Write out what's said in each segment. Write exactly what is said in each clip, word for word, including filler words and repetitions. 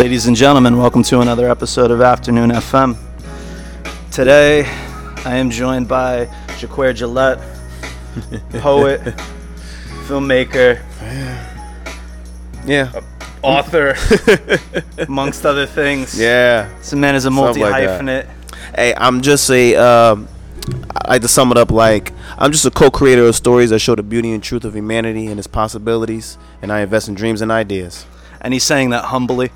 Ladies and gentlemen, welcome to another episode of Afternoon F M. Today, I am joined by Jaquair Gillette, poet, filmmaker, yeah, author, amongst other things. Yeah. This man is a multi-hyphenate. Like hey, I'm just a, um, I like to sum it up like, I'm just a co-creator of stories that show the beauty and truth of humanity and its possibilities, and I invest in dreams and ideas. And he's saying that humbly.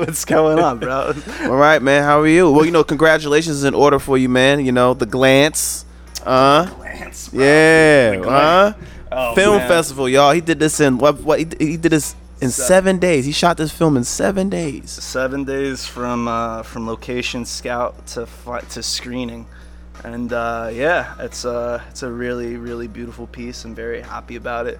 What's going on, bro? All right, man. How are you? Well, you know, congratulations is in order for you, man. You know, the glance. Uh, the glance, bro. Yeah. The glance. Uh, oh, film man. Festival, y'all. He did this in what? What he did this in seven. seven days. He shot this film in seven days. Seven days from uh, from location scout to flight to screening. And uh, yeah, it's uh it's a really really beautiful piece. I'm very happy about it.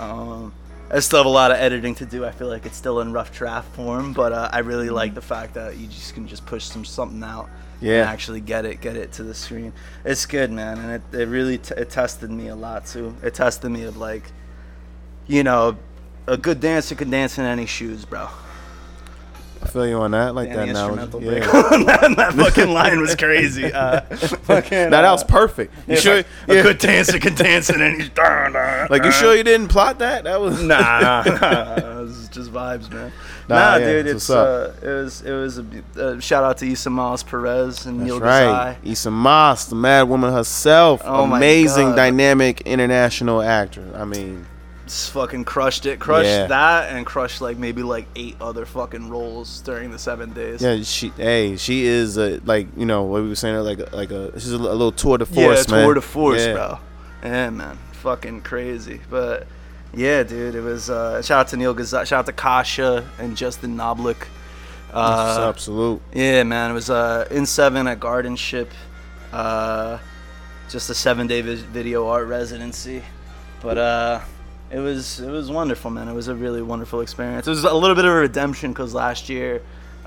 Um, I still have a lot of editing to do. I feel like it's still in rough draft form, but uh, I really like the fact that you just can just push some something out yeah. and actually get it get it to the screen. It's good, man, and it, it really t- it tested me a lot too. It tested me of like, you know, a good dancer can dance in any shoes, bro. I feel you on that, like Danny that analogy. Yeah. that, that fucking line was crazy. Uh, fucking, now that was perfect. You yeah, sure? Like, yeah. A good dancer can dance in any. Like you sure you didn't plot that? That was nah, nah, nah. It was just vibes, man. Nah, nah yeah, dude, it's uh, it was it was a uh, shout out to Issa Moss Perez and that's Neil Gazette. Right. Issa Moss, the mad woman herself, oh amazing, dynamic international actor. I mean. Fucking crushed it crushed yeah. that and crushed like maybe like eight other fucking roles during the seven days. Yeah, she hey she is a, like you know what we were saying like a, like a she's a, a little tour de force, yeah, man. Tour de force, yeah. Bro, yeah, man, fucking crazy. But yeah, dude, it was uh shout out to Neil Gazette, shout out to Kasha and Justin Noblick. Uh absolute, yeah, man. It was uh in seven at Gardenship, uh just a seven day vi- video art residency, but uh It was it was wonderful, man. It was a really wonderful experience. It was a little bit of a redemption because last year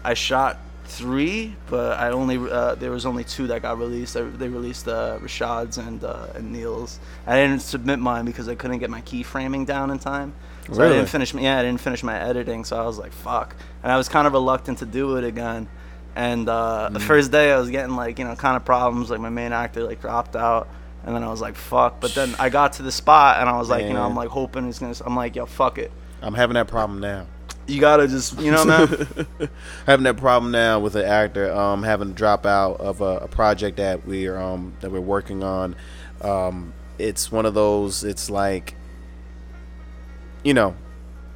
I shot three, but I only uh, there was only two that got released. I, they released uh, Rashad's and uh, and Neil's. I didn't submit mine because I couldn't get my keyframing down in time. So really? I didn't finish. Yeah, I didn't finish my editing, so I was like, fuck. And I was kind of reluctant to do it again. And uh, mm. the first day I was getting like you know kind of problems. Like my main actor like dropped out. And then I was like, fuck. But then I got to the spot, and I was like, man. You know, I'm like hoping it's gonna. I'm like, yo, fuck it. I'm having that problem now. You gotta just, you know, man. Having that problem now with an actor, um, having to drop out of a, a project that we're um that we're working on, um, it's one of those. It's like, you know.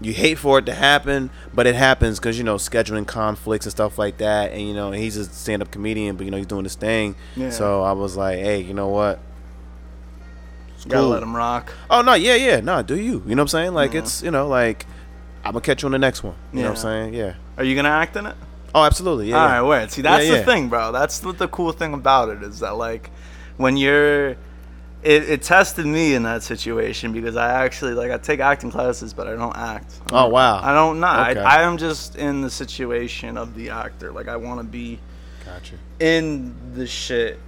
You hate for it to happen, but it happens because, you know, scheduling conflicts and stuff like that. And, you know, he's a stand-up comedian, but, you know, he's doing his thing. Yeah. So I was like, hey, you know what? Cool. Gotta let him rock. Oh, no, yeah, yeah. No, do you. You know what I'm saying? Like, yeah. It's, you know, like, I'm going to catch you on the next one. You yeah. know what I'm saying? Yeah. Are you going to act in it? Oh, absolutely. Yeah. All yeah. right, wait. See, that's yeah, the yeah. thing, bro. That's the, the cool thing about it is that, like, when you're... It, it tested me in that situation because I actually like I take acting classes, but I don't act. I'm oh wow! I don't not. Okay. I, I am just in the situation of the actor. Like I want to be, gotcha. In the shit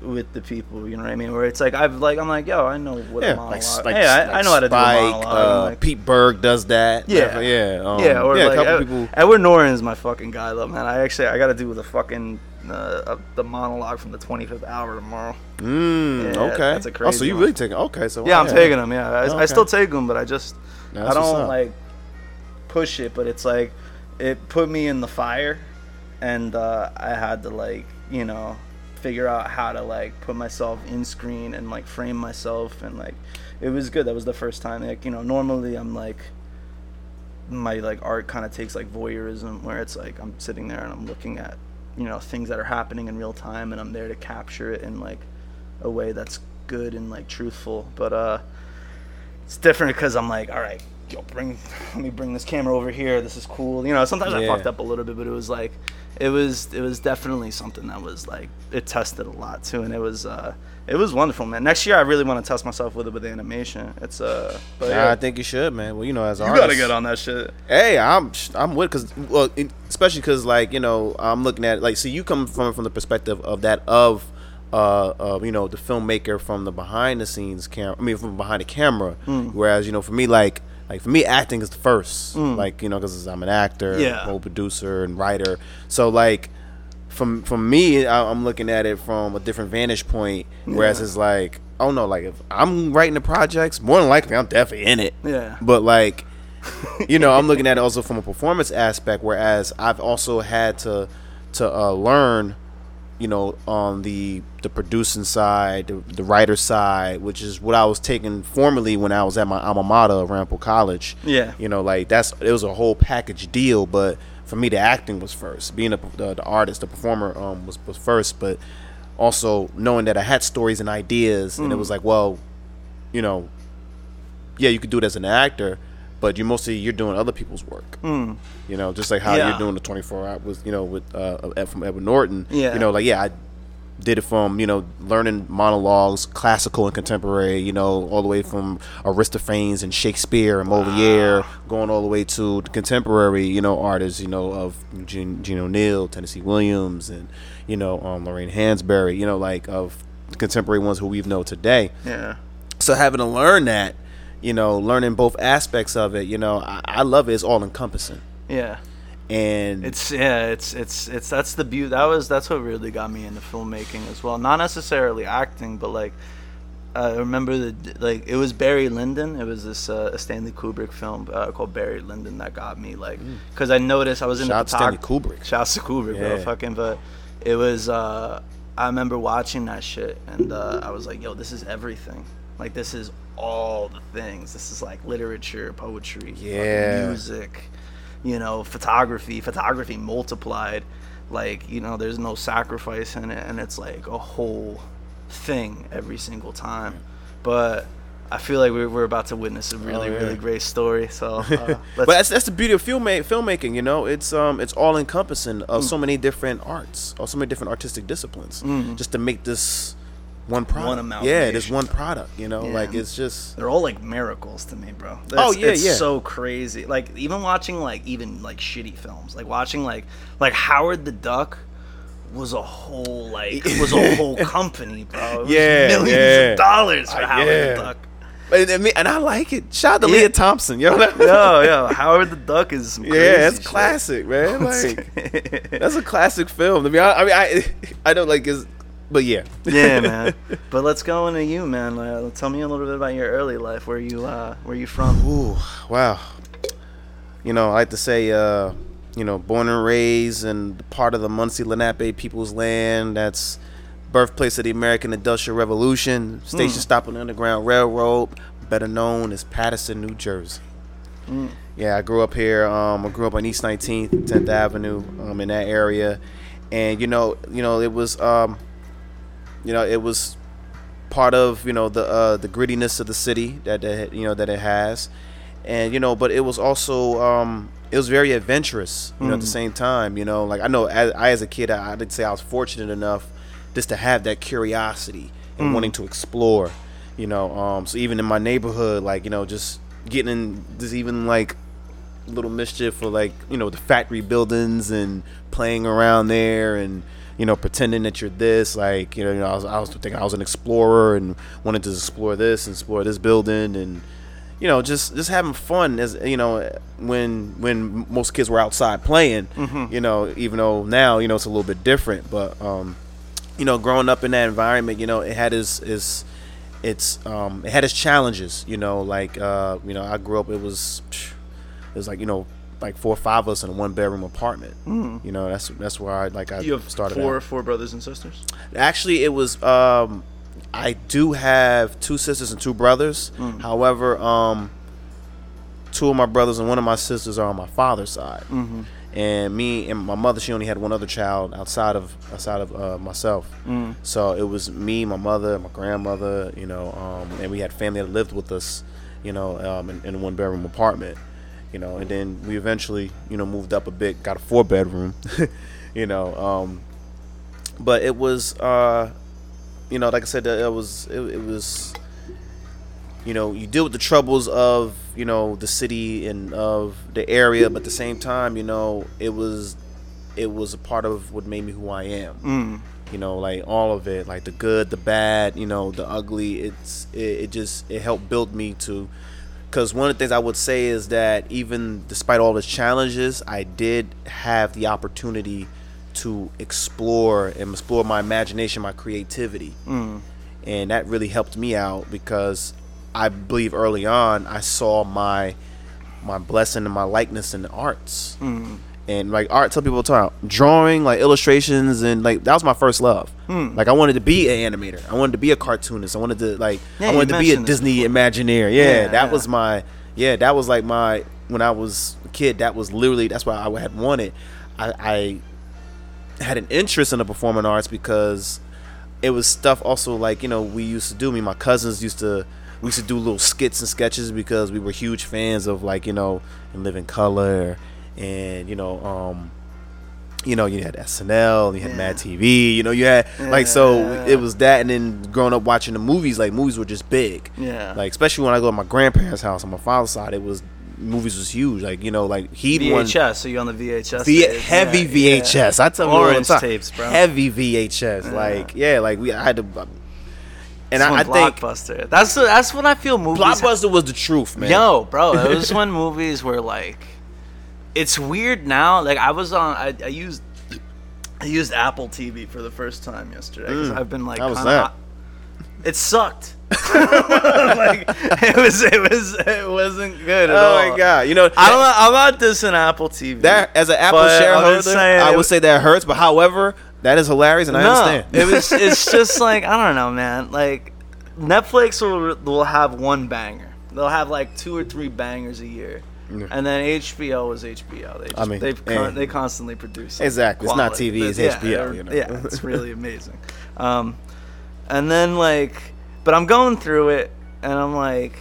with the people. You know what I mean? Where it's like I've like I'm like yo, I know what yeah, a monologue. Like, like, hey, I, like I know how to Spike, do a monologue. Uh, like, Pete Berg does that. Yeah, yeah, um, yeah. Or yeah, like a couple Ed, people. Edward Norton is my fucking guy, though, man. I actually I got to do with a fucking. Uh, the monologue from the twenty-fifth hour tomorrow. Mm, yeah, okay. That's a crazy oh, so you one. Really taking? Okay, so yeah, I'm yeah. taking them. Yeah, I, okay. I still take them, but I just no, I don't like push it. But it's like it put me in the fire, and uh, I had to like you know figure out how to like put myself in screen and like frame myself, and like it was good. That was the first time. Like you know, normally I'm like. My like art kind of takes like voyeurism, where it's like I'm sitting there and I'm looking at. You know things that are happening in real time, and I'm there to capture it in like a way that's good and like truthful. But uh, it's different because I'm like, all right, yo, bring, let me bring this camera over here. This is cool. You know, sometimes yeah. I fucked up a little bit, but it was like, it was, it was definitely something that was like, it tested a lot too, and it was, uh, it was wonderful, man. Next year, I really want to test myself with it with animation. It's uh, but yeah, yeah. I think you should, man. Well, you know, as you artists, gotta get on that shit. Hey, I'm, I'm with, cause well, it, especially cause like you know, I'm looking at it, like, see, you come from from the perspective of that of. Uh, uh, you know, the filmmaker from the behind the scenes camera. I mean, from behind the camera. Mm. Whereas, you know, for me, like Like for me, acting is the first. Mm. Like, you know, because I'm an actor, yeah. whole producer and writer. So like, from from me, I, I'm looking at it from a different vantage point. Yeah. Whereas it's like, oh no, like if I'm writing the projects, more than likely I'm definitely in it. Yeah. But like, you know, I'm looking at it also from a performance aspect. Whereas I've also had to to uh, learn, you know, on the the producing side, the, the writer side, which is what I was taking formerly when I was at my alma mater, Ramapo College. Yeah. You know, like that's it was a whole package deal. But for me, the acting was first. Being a, the, the artist, the performer um, was, was first. But also knowing that I had stories and ideas, mm. and it was like, well, you know, yeah, you could do it as an actor, but you mostly you're doing other people's work. Mm. You know, just like how yeah. you're doing the twenty-four hour with, you know, with uh, from Edward Norton. Yeah. You know, like yeah, I did it from, you know, learning monologues, classical and contemporary, you know, all the way from Aristophanes and Shakespeare and Moliere, wow. going all the way to the contemporary, you know, artists, you know, of Gene, Gene O'Neill, Tennessee Williams, and, you know, um, Lorraine Hansberry, you know, like of contemporary ones who we know today. Yeah. So having to learn that, you know, learning both aspects of it, you know, I, I love it. It's all encompassing. Yeah. And it's yeah, it's it's it's that's the beauty. That was that's what really got me into filmmaking as well. Not necessarily acting, but like I remember the like it was Barry Lyndon. It was this uh, a Stanley Kubrick film uh, called Barry Lyndon that got me like because I noticed I was in the photography. Shout Kubrick. Shout to Kubrick, yeah. bro. Fucking, but it was uh, I remember watching that shit and uh, I was like, yo, this is everything. Like this is all the things. This is like literature, poetry, yeah, music. You know, photography, photography multiplied, like, you know, there's no sacrifice in it, and it's like a whole thing every single time. But I feel like we're, we're about to witness a really, oh, yeah. really great story. So, uh, but that's that's the beauty of film filmmaking. You know, it's um it's all encompassing of mm. so many different arts, or so many different artistic disciplines, mm. just to make this one product. One yeah, it is one product. You know, yeah. like it's just they're all like miracles to me, bro. That's, oh yeah, it's yeah. so crazy. Like even watching like even like shitty films, like watching like like Howard the Duck was a whole like was a whole company, bro. It was yeah, millions yeah. of dollars for uh, Howard yeah. the Duck. And, and I like it. Shout out to yeah. Leah Thompson, yo. yo, yo, Howard the Duck is some crazy yeah, that's shit. Classic, man. Like that's a classic film. I mean, I, I mean, I I don't like is. But yeah, yeah, man. But let's go into you, man. Uh, tell me a little bit about your early life. Where you, uh, where you from? Ooh, wow. You know, I like to say, uh, you know, born and raised in part of the Muncie Lenape People's Land. That's birthplace of the American Industrial Revolution. Station mm. stop on the Underground Railroad, better known as Paterson, New Jersey. Mm. Yeah, I grew up here. Um, I grew up on East nineteenth, tenth Avenue, um, in that area, and you know, you know, it was. Um, You know, it was part of, you know, the uh, the grittiness of the city that, that, you know, that it has. And, you know, but it was also, um, it was very adventurous, you mm. know, at the same time. You know, like I know as, I as a kid, I, I did say I was fortunate enough just to have that curiosity and mm. wanting to explore, you know. Um, so even in my neighborhood, like, you know, just getting in, just even like little mischief for like, you know, the factory buildings and playing around there and, you know, pretending that you're this, like, you know, you know I was, I was thinking I was an explorer and wanted to explore this and explore this building and, you know, just, just having fun as, you know, when, when most kids were outside playing, mm-hmm. you know, even though now, you know, it's a little bit different, but, um, you know, growing up in that environment, you know, it had its, its, its um, it had its challenges, you know, like, uh, you know, I grew up, it was, it was like, you know, like four or five of us in a one bedroom apartment. Mm. You know, that's that's where I like I you have started. Four out. Four brothers and sisters? Actually, it was um, I do have two sisters and two brothers. Mm. However, um, two of my brothers and one of my sisters are on my father's side, mm-hmm. and me and my mother. She only had one other child outside of outside of uh, myself. Mm. So it was me, my mother, my grandmother. You know, um, and we had family that lived with us. You know, um, in, in a one bedroom apartment. You know, and then we eventually, you know, moved up a bit, got a four bedroom, you know, um, but it was, uh, you know, like I said, it was, it, it was, you know, you deal with the troubles of, you know, the city and of the area, but at the same time, you know, it was, it was a part of what made me who I am, mm. you know, like all of it, like the good, the bad, you know, the ugly, it's, it, it just, it helped build me to, Because one of the things I would say is that even despite all the challenges, I did have the opportunity to explore and explore my imagination, my creativity. Mm. And that really helped me out, because I believe early on I saw my my blessing and my likeness in the arts. Mm. And like art, tell people all the time, drawing, like illustrations, and like that was my first love. Mm. Like I wanted to be an animator, I wanted to be a cartoonist, I wanted to like yeah, I wanted to be a Disney before. Imagineer. Yeah, yeah that yeah. was my yeah, that was like my when I was a kid. That was literally that's why I had wanted. I, I had an interest in the performing arts because it was stuff also like you know we used to do. Me, and my cousins used to. We used to do little skits and sketches because we were huge fans of like you know And Living Color. And you know, um, you know, you had S N L, you had yeah. Mad T V, you know, you had yeah. like so it was that, and then growing up watching the movies, like movies were just big, yeah. Like especially when I go to my grandparents' house on my father's side, it was movies was huge, like you know, like he'd V H S. Won, so you're on the V H S, v- heavy yeah. V H S. Yeah. I tell Orange you all the time, tapes, bro. Heavy V H S, yeah. like yeah, like we I had to. And I, I think Blockbuster. That's the, that's when I feel movies. Blockbuster was the truth, man. Yo, bro, it was when movies were like. It's weird now. Like I was on, I, I used, I used Apple T V for the first time yesterday. Cause mm, I've been like, how was that? It sucked. Like it was, it was, it wasn't good. At oh all. My god! You know, that, I'm not, I'm not dissing Apple T V. That as an Apple shareholder, I would was, say that hurts. But however, that is hilarious, and no, I understand. It was. It's just like I don't know, man. Like Netflix will will have one banger. They'll have like two or three bangers a year. And then H B O was H B O. They just, I mean, they've con- they constantly produce exactly. Quality. It's not T V; it's yeah, H B O. You know? Yeah, it's really amazing. Um, and then like, but I'm going through it, and I'm like,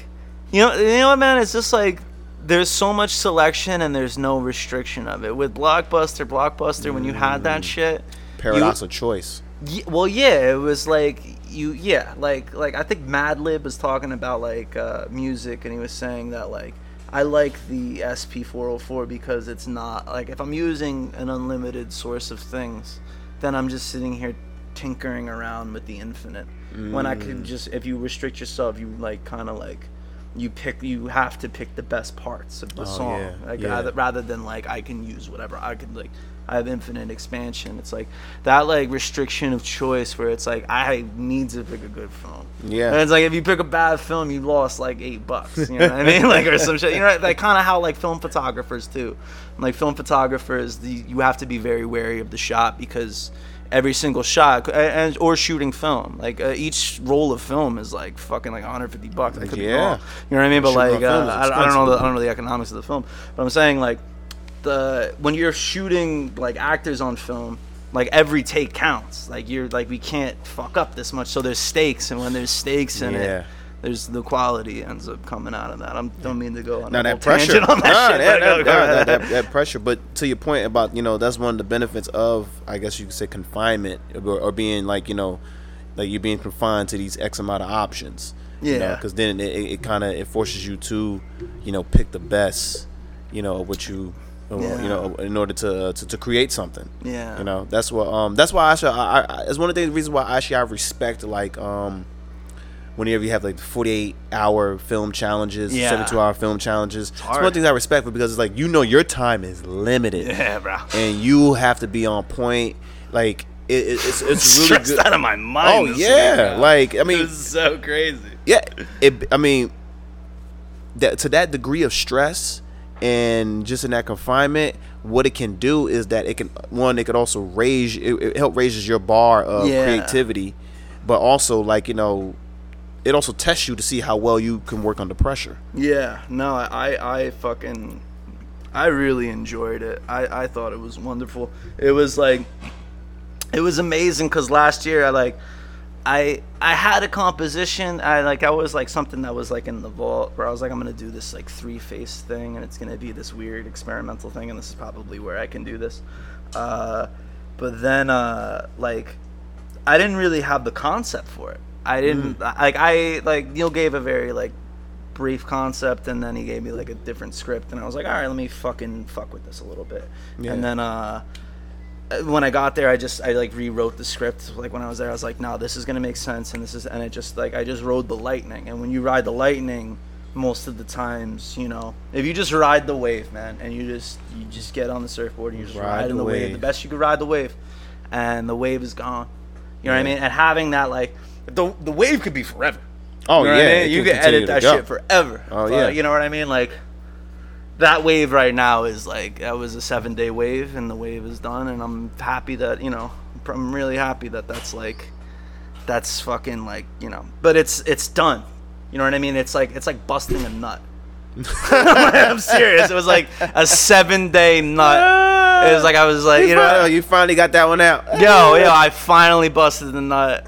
you know, you know what, man? It's just like there's so much selection, and there's no restriction of it. With Blockbuster, Blockbuster, mm. when you had that shit, paradox you, of choice. Y- well, yeah, it was like you, yeah, like like I think Madlib was talking about like uh, music, and he was saying that like. I like the S P four oh four because it's not like if I'm using an unlimited source of things, then I'm just sitting here tinkering around with the infinite. Mm. When I could just, if you restrict yourself, you like kind of like you pick, you have to pick the best parts of the oh, song, yeah. like yeah. Rather, rather than like I can use whatever I could like. I have infinite expansion. It's like that like restriction of choice where it's like I need to pick a good film. Yeah. And it's like if you pick a bad film, you lost like eight bucks. You know what I mean? Like or some shit. You know, like kind of how like film photographers too. Like film photographers, the, you have to be very wary of the shot because every single shot and or shooting film, like uh, each roll of film is like fucking like one hundred fifty bucks. Like, could yeah. Be wrong. You know what I mean? But shooting like uh, I, I don't know the I don't know the economics of the film. But I'm saying like. The when you're shooting like actors on film, like every take counts. Like you're like we can't fuck up this much. So there's stakes, and when there's stakes in yeah. it, there's the quality ends up coming out of that. I don't mean to go on now a that pressure. On that, nah, shit, that, that, go, go nah, that, that pressure. But to your point about you know that's one of the benefits of I guess you could say confinement or, or being like you know like you're being confined to these X amount of options. Yeah. Because you know, then it, it kind of it forces you to you know pick the best you know what you. Yeah. You know, in order to, uh, to to create something. Yeah. You know, that's what um that's why I should I, I it's one of the reasons why actually I respect like um whenever you have like forty-eight hour film challenges, yeah. seventy-two hour film challenges. It's, it's one of the things I respect for because it's like you know your time is limited. Yeah, bro. And you have to be on point. Like it, it, it's it's stressed really good. Out of my mind. Oh yeah, week, like I mean, it was so crazy. Yeah, it. I mean, that to that degree of stress. And just in that confinement, what it can do is that it can one, it could also raise it, it help raises your bar of yeah. creativity, but also like you know, it also tests you to see how well you can work under pressure. Yeah, no, I I fucking I really enjoyed it. I I thought it was wonderful. It was like it was amazing because last year I like. I I had a composition I like I was like something that was like in the vault where I was like I'm gonna do this like three-face thing and it's gonna be this weird experimental thing and this is probably where I can do this uh, but then uh, like I didn't really have the concept for it I didn't mm. like I like Neil gave a very like brief concept and then he gave me like a different script and I was like all right let me fucking fuck with this a little bit yeah. and then uh when I got there, I just, I like rewrote the script. Like when I was there, I was like, no, this is going to make sense. And this is, and it just like, I just rode the lightning. And when you ride the lightning, most of the times, you know, if you just ride the wave, man, and you just you just get on the surfboard and you just ride, ride the wave. wave, the best you could ride the wave, and the wave is gone. You know yeah. what I mean? And having that, like, the the wave could be forever. Oh, you know yeah. I mean? You can edit that shit forever. Oh, but, yeah. You know what I mean? Like, that wave right now is like, that was a seven day wave, and the wave is done, and I'm happy that, you know, I'm really happy that that's like, that's fucking like, you know, but it's, it's done. You know what I mean? It's like it's like busting a nut. I'm serious. It was like a seven day nut. It was like I was like, you, you know, you finally got that one out. Yo, yo, I finally busted the nut,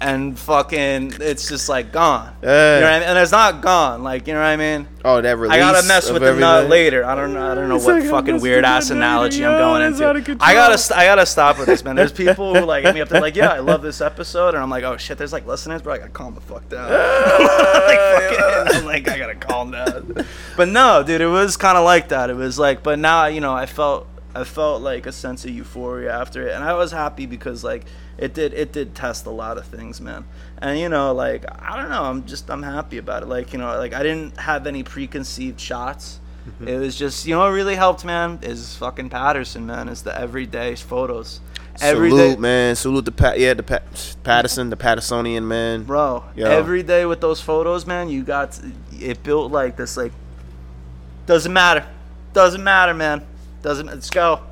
and fucking, it's just like gone. Uh, you know what I mean? And it's not gone. Like, you know what I mean? Oh, that release. I gotta mess with the nut later. I don't know. I don't know it's what like fucking weird ass analogy I'm going into. I gotta, I gotta stop with this, man. There's people who like hit me up. They're like, "Yeah, I love this episode," and I'm like, "Oh shit." There's like listeners, bro. I gotta calm the fuck down. like, fucking, I'm like, I gotta calm down. But no, dude, it was kind of like that. It was like, but now, you know, I felt, I felt like a sense of euphoria after it, and I was happy because like. It did it did test a lot of things, man. And, you know, like, I don't know. I'm just, I'm happy about it. Like, you know, like, I didn't have any preconceived shots. Mm-hmm. It was just, you know, what really helped, man, is fucking Patterson, man. It's the everyday photos. Every Salute, day. man. Salute the, pa- yeah, the pa- Patterson, the Pattersonian, man. Bro, Yo. every day with those photos, man, you got, to, it built like this, like, doesn't matter. Doesn't matter, man. Doesn't, let's go.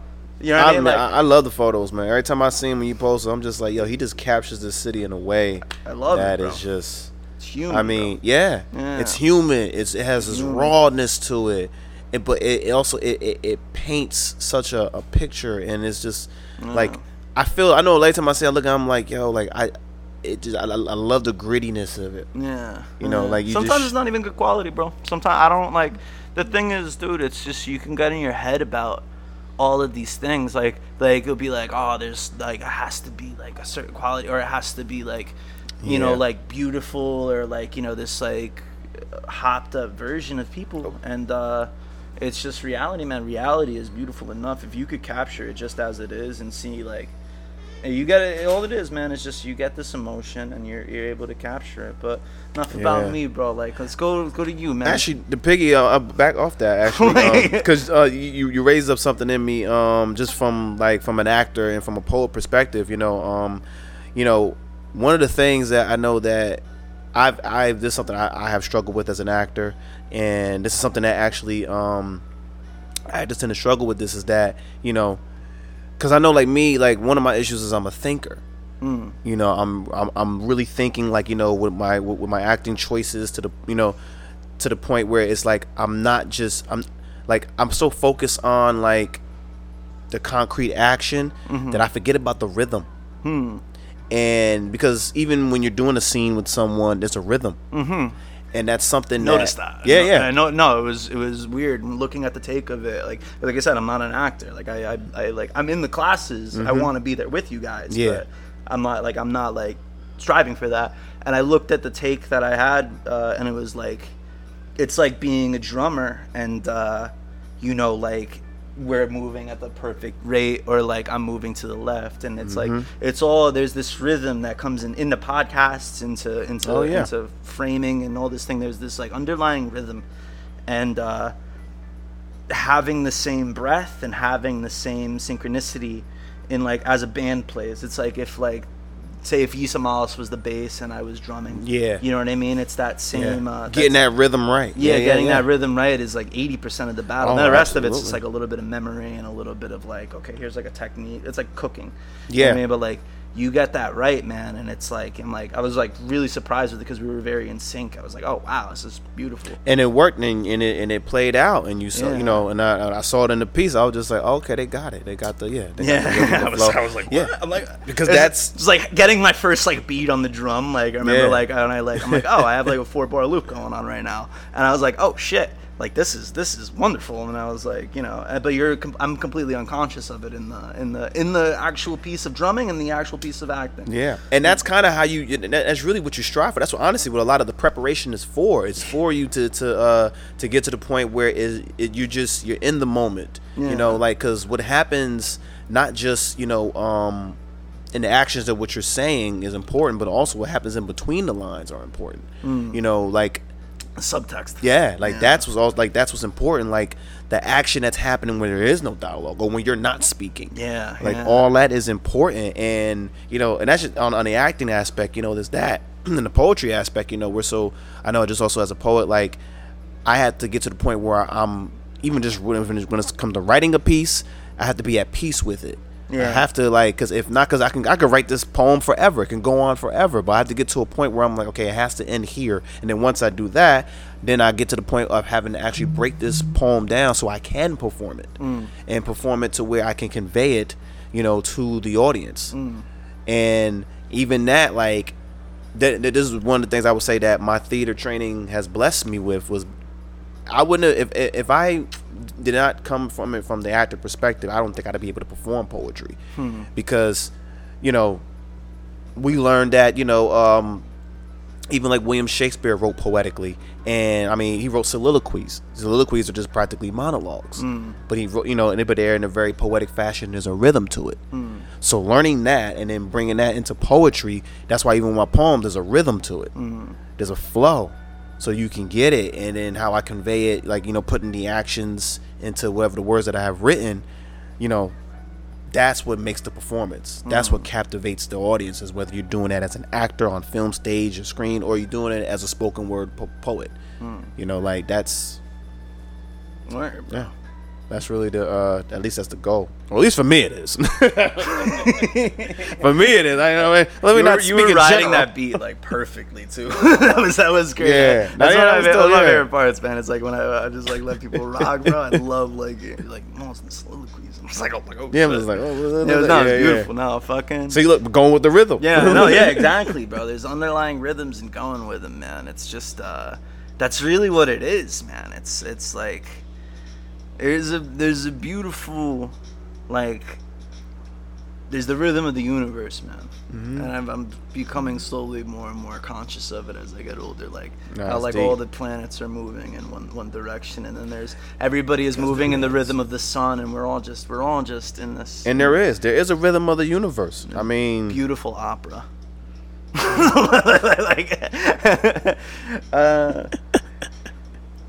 You know what I mean? Like, I love the photos, man. Every time I see him when you post them, I'm just like, yo, he just captures the city in a way I love that it, bro. Is just, it's human. I mean, yeah, yeah, it's human. It's, it has this human. rawness to it, and, but it, it also it, it, it paints such a, a picture, and it's just yeah. like I feel. I know. Every time I see, I look, I'm like, yo, like I, it just I, I love the grittiness of it. Yeah, you know, yeah. like you sometimes just, it's not even good quality, bro. Sometimes I don't like. The thing is, dude, it's just you can get in your head about. All of these things, like, like it'll be like, oh, there's like it has to be like a certain quality, or it has to be like, you yeah. know, like beautiful, or like, you know, this like hopped up version of people, and uh, it's just reality, man. Reality is beautiful enough if you could capture it just as it is and see like, and you got it. All it is, man, is just you get this emotion and you're you're able to capture it. But enough yeah. about me, bro. Like, let's go let's go to you, man. Actually, the piggy, uh, I'll back off that actually, because um, uh, you you raised up something in me, um, just from like from an actor and from a poet perspective. You know, um, you know, one of the things that I know that I've I've this is something I, I have struggled with as an actor, and this is something that actually um, I just tend to struggle with. This is that you know. Cause I know, like me, like one of my issues is I'm a thinker. Mm. You know, I'm, I'm I'm really thinking, like you know, with my with my acting choices to the you know, to the point where it's like I'm not just I'm like I'm so focused on like the concrete action mm-hmm. that I forget about the rhythm. Mm. And because even when you're doing a scene with someone, there's a rhythm. Mm-hmm. And that's something. Notice that. that. Yeah, no, yeah. No, no, it was it was weird looking at the take of it. Like, like I said, I'm not an actor. Like, I, I, I like I'm in the classes. Mm-hmm. I want to be there with you guys. Yeah. But I'm not like I'm not like striving for that. And I looked at the take that I had, uh, and it was like, it's like being a drummer, and uh, you know, like we're moving at the perfect rate, or like I'm moving to the left, and it's mm-hmm. like it's all there's this rhythm that comes in into podcasts, into into oh, yeah. into framing and all this thing. There's this like underlying rhythm, and uh, having the same breath and having the same synchronicity in like as a band plays. It's like if like say if Issa Moss was the bass and I was drumming. Yeah, you know what I mean. It's that same yeah. uh, getting that rhythm right. Yeah, yeah getting yeah, yeah. that rhythm right is like eighty percent of the battle. Oh, and the rest absolutely. of it's just like a little bit of memory and a little bit of like, okay, here's like a technique. It's like cooking. Yeah, you know what I mean? But like you got that right, man, and it's like and like I was like really surprised with it because we were very in sync. I was like, oh wow, this is beautiful. And it worked, and, and it and it played out, and you saw, yeah. you know, and I I saw it in the piece. I was just like, oh, okay, they got it, they got the yeah, they yeah. Got the, the I was flow. I was like, what? Yeah, I'm like because it's, that's it's like getting my first like beat on the drum. Like I remember yeah. like and I like I'm like oh I have like a four bar loop going on right now, and I was like oh shit. Like this is this is wonderful, and I was like, you know, but you're com- I'm completely unconscious of it in the in the in the actual piece of drumming and the actual piece of acting. Yeah, and that's kind of how you. That's really what you strive for. That's what honestly what a lot of the preparation is for. It's for you to to uh, to get to the point where it, it you just you're in the moment. Yeah. You know, like because what happens not just you know. Um, And the actions of what you're saying is important, but also what happens in between the lines are important. Mm. You know, like subtext. Yeah, like yeah. that's what's all, like that's what's important. Like the action that's happening when there is no dialogue or when you're not speaking. Yeah, like yeah. all that is important, and you know, and that's just on, on the acting aspect. You know, there's that, and the poetry aspect. You know, we're so I know just also as a poet, like I had to get to the point where I'm even just when when it comes to writing a piece, I have to be at peace with it. Yeah. I have to like, cause if not, cause I can I could write this poem forever. It can go on forever, but I have to get to a point where I'm like, okay, it has to end here. And then once I do that, then I get to the point of having to actually break this poem down so I can perform it mm. and perform it to where I can convey it, you know, to the audience. Mm. And even that, like, th- th- this is one of the things I would say that my theater training has blessed me with was, I wouldn't have, if if I did not come from it from the actor perspective, I don't think I'd be able to perform poetry hmm. because, you know, we learned that, you know, um, even like William Shakespeare wrote poetically, and I mean he wrote soliloquies. Soliloquies are just practically monologues, mm. but he wrote, you know, and but they're in a very poetic fashion. There's a rhythm to it. Mm. So learning that and then bringing that into poetry, that's why even my poem, there's a rhythm to it. Mm. There's a flow. So you can get it, and then how I convey it, like, you know, putting the actions into whatever the words that I have written, you know, that's what makes the performance. Mm. That's what captivates the audience, is whether you're doing that as an actor on film, stage, or screen, or you're doing it as a spoken word po- poet. Mm. You know, like that's, right, yeah, that's really the, uh, at least that's the goal. Well, at least for me it is. For me it is. I know. Let me you were, not speak. You were riding general. That beat like perfectly too. that was that was great. Yeah, that's no, yeah, one, I, still, one yeah. of my favorite parts, man. It's like when I, I just like let people rock, bro. I love like like most of the soliloquies. I'm just like, oh my god. Yeah, I'm just like, oh, blah, blah, blah. It was, no, yeah, it was beautiful. Yeah. No, fucking. So you look going with the rhythm. Yeah, no, yeah, exactly, bro. There's underlying rhythms and going with them, man. It's just uh, that's really what it is, man. It's it's like. There's a there's a beautiful, like, there's the rhythm of the universe, man. Mm-hmm. And I'm, I'm becoming slowly more and more conscious of it as I get older. Like, no, how like deep. All the planets are moving in one, one direction, and then there's everybody is that's moving the in the rhythm of the sun, and we're all just we're all just in this. And there is there is a rhythm of the universe. I mean, beautiful opera. like, uh,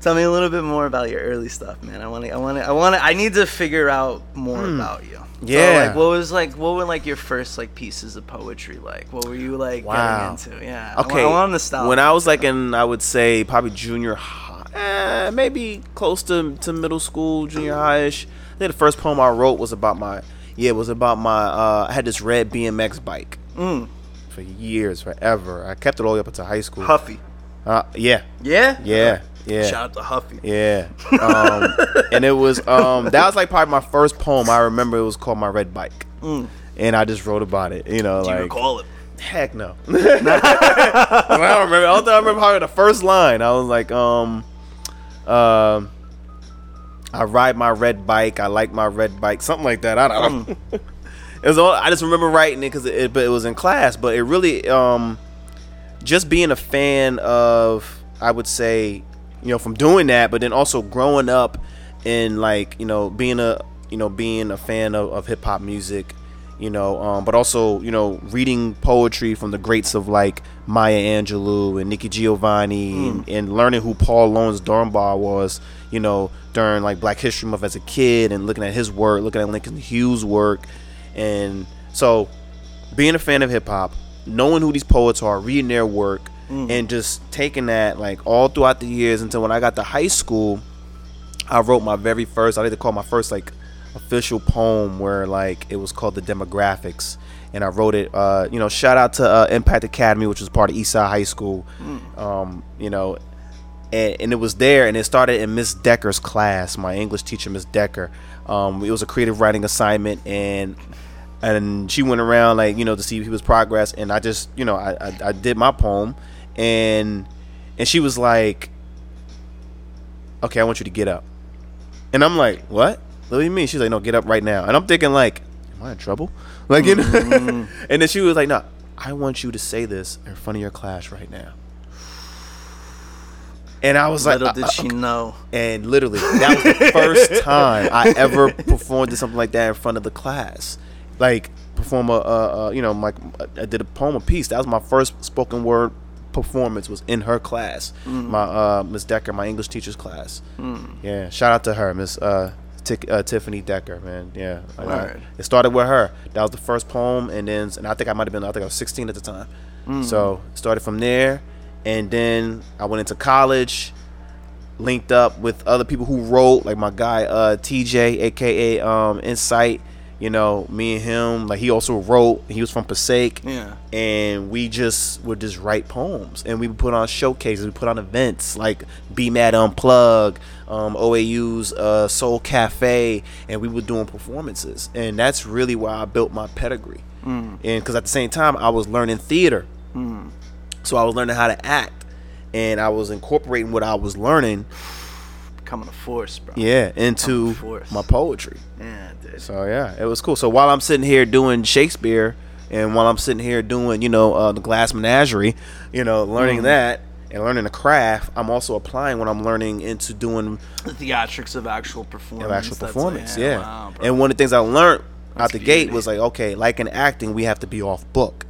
tell me a little bit more about your early stuff, man. I want to, I want to, I want to, I need to figure out more mm. about you. Yeah. So, like, what was like, what were like your first like pieces of poetry like? What were you like wow. getting into? Yeah. Okay. I, I want to stop. When I was like in, I would say probably junior high, eh, maybe close to, to middle school, junior high-ish. I think the first poem I wrote was about my, yeah, it was about my, uh, I had this red B M X bike mm. for years, forever. I kept it all the way up until high school. Huffy. Uh, yeah. Yeah? Yeah. Yeah. Shout out to Huffy. Yeah. Um, and it was, um, that was like probably my first poem. I remember it was called My Red Bike. Mm. And I just wrote about it. You know, do like. Do you recall it? Heck no. I don't remember. I don't think I remember probably the first line. I was like, um, uh, I ride my red bike. I like my red bike. Something like that. I don't know. Mm. It was all, I just remember writing it because it, it, but it was in class. But it really, um, just being a fan of, I would say, you know, from doing that, but then also growing up and like, you know, being a, you know, being a fan of, of hip hop music, you know, um, but also, you know, reading poetry from the greats of like Maya Angelou and Nikki Giovanni mm. and, and learning who Paul Laurence Dunbar was, you know, during like Black History Month as a kid and looking at his work, looking at Lincoln Hughes' work. And so being a fan of hip hop, knowing who these poets are, reading their work, Mm. and just taking that like all throughout the years until when I got to high school, I wrote my very first, I like to call my first like official poem where like it was called The Demographics. And I wrote it, uh, you know, shout out to uh, Impact Academy, which was part of Eastside High School, mm. um, you know, and, and it was there and it started in Miss Decker's class, my English teacher, Miss Decker. Um, it was a creative writing assignment and and she went around like, you know, to see people's progress. And I just, you know, I, I, I did my poem. And and she was like, okay, I want you to get up. And I'm like, what? What do you mean? She's like, no, get up right now. And I'm thinking like, am I in trouble? Like, you know? And then she was like, no, I want you to say this in front of your class right now. And I was little like, little did I, I, she know. And literally, that was the first time I ever performed something like that in front of the class. Like, perform a, uh, uh, you know, like I did a poem, a piece. That was my first spoken word performance was in her class, mm. my uh, Miss Decker, my English teacher's class. Mm. Yeah, shout out to her, Miss uh, T- uh, Tiffany Decker, man. Yeah, like I, it started with her. That was the first poem, and then and I think I might have been I think I was sixteen at the time. Mm. So started from there, and then I went into college, linked up with other people who wrote, like my guy uh, T J, aka um, Insight. You know, me and him, like he also wrote, he was from Passaic. Yeah. And we just would just write poems, and we would put on showcases, we put on events like Be Mad Unplug, um, O A U's uh, Soul Cafe, and we were doing performances. And that's really where I built my pedigree. Mm. And because at the same time, I was learning theater. Mm. So I was learning how to act, and I was incorporating what I was learning. Coming to force, bro. Yeah, into my poetry. Yeah, dude. So yeah, it was cool. So while I'm sitting here doing Shakespeare, and while I'm sitting here doing, you know, uh, the Glass Menagerie, you know, learning mm-hmm. that and learning the craft, I'm also applying what I'm learning into doing the theatrics of actual performance. Of actual performance, like, yeah. yeah. Wow, and one of the things I learned That's out the beauty. gate was like, okay, like in acting, we have to be off book.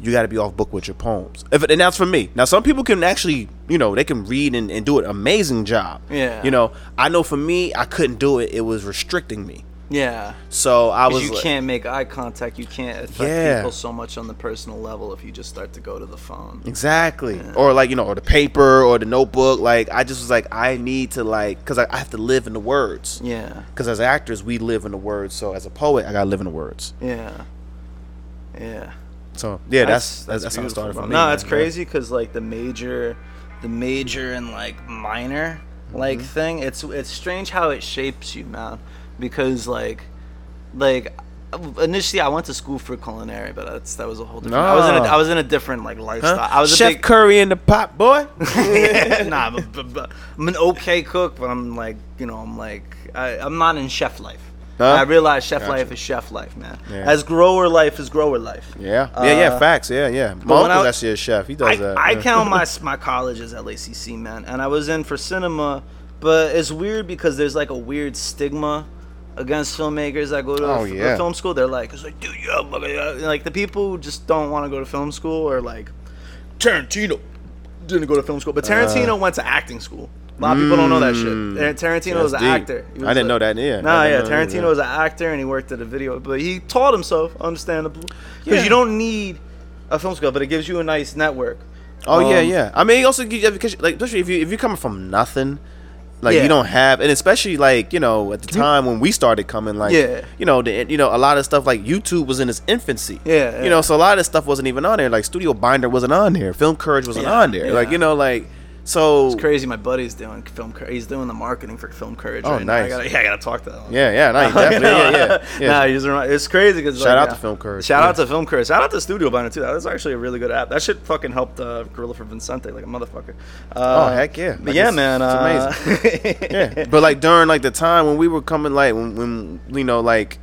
You got to be off book with your poems. If, and that's for me. Now, some people can actually, you know, they can read and, and do an amazing job. Yeah. You know, I know for me, I couldn't do it. It was restricting me. Yeah. So I was. You like, can't make eye contact. You can't affect yeah. people so much on the personal level if you just start to go to the phone. Exactly. Yeah. Or like, you know, or the paper or the notebook. Like, I just was like, I need to like, because I, I have to live in the words. Yeah. Because as actors, we live in the words. So as a poet, I got to live in the words. Yeah. Yeah. So yeah, that's that's, that's, that's how it started for me. No, man. That's crazy because like the major, the major and like minor like mm-hmm. thing. It's it's strange how it shapes you, man. Because like, like initially I went to school for culinary, but that's that was a whole different. No. I was in a, I was in a different like lifestyle. Huh? I was Chef a big, Curry in the pot, boy. yeah, nah, but, but, but I'm an okay cook, but I'm like you know I'm like I, I'm not in chef life. Huh? I realize chef gotcha. life is chef life, man. Yeah. As grower life is grower life. Yeah, uh, yeah, yeah. Facts. Yeah, yeah. My uncle's actually a chef. He does I, that. I count my my college as L A C C, man, and I was in for cinema, but it's weird because there's like a weird stigma against filmmakers that go to oh, a, yeah. a film school. They're like, it's like, dude, yeah, like the people who just don't want to go to film school are like, Tarantino didn't go to film school, but Tarantino uh, went to acting school. A lot of people don't know that shit. Tarantino was an actor. Was I didn't a, know that. Yeah. Nah, yeah. Tarantino that. was an actor, and he worked at a video, but he taught himself, understandable, because yeah. you don't need a film school, but it gives you a nice network. Oh um, yeah, yeah. I mean, it also gives you because, like, especially if you if you're coming from nothing, like yeah. you don't have, and especially like you know at the time when we started coming, like yeah. you know the you know a lot of stuff like YouTube was in its infancy. Yeah, yeah. You know, so a lot of stuff wasn't even on there. Like Studio Binder wasn't on there. Film Courage wasn't yeah, on there. Yeah. Like you know like. So it's crazy. My buddy's doing film. He's doing the marketing for Film Courage. Oh, right nice. Now. I gotta, yeah, I gotta talk to him. Yeah, yeah, nice. Definitely. yeah, yeah, yeah. Nah, he's around. It's crazy because shout like, out yeah. to Film Courage. Shout yeah. out to Film Courage. Shout out to Studio Binder too. That was actually a really good app. That shit fucking helped uh, Gorilla for Vincente like a motherfucker. Uh, oh heck yeah! But like, yeah, it's, man, it's amazing. Uh, yeah, but like during like the time when we were coming, like when, when you know like.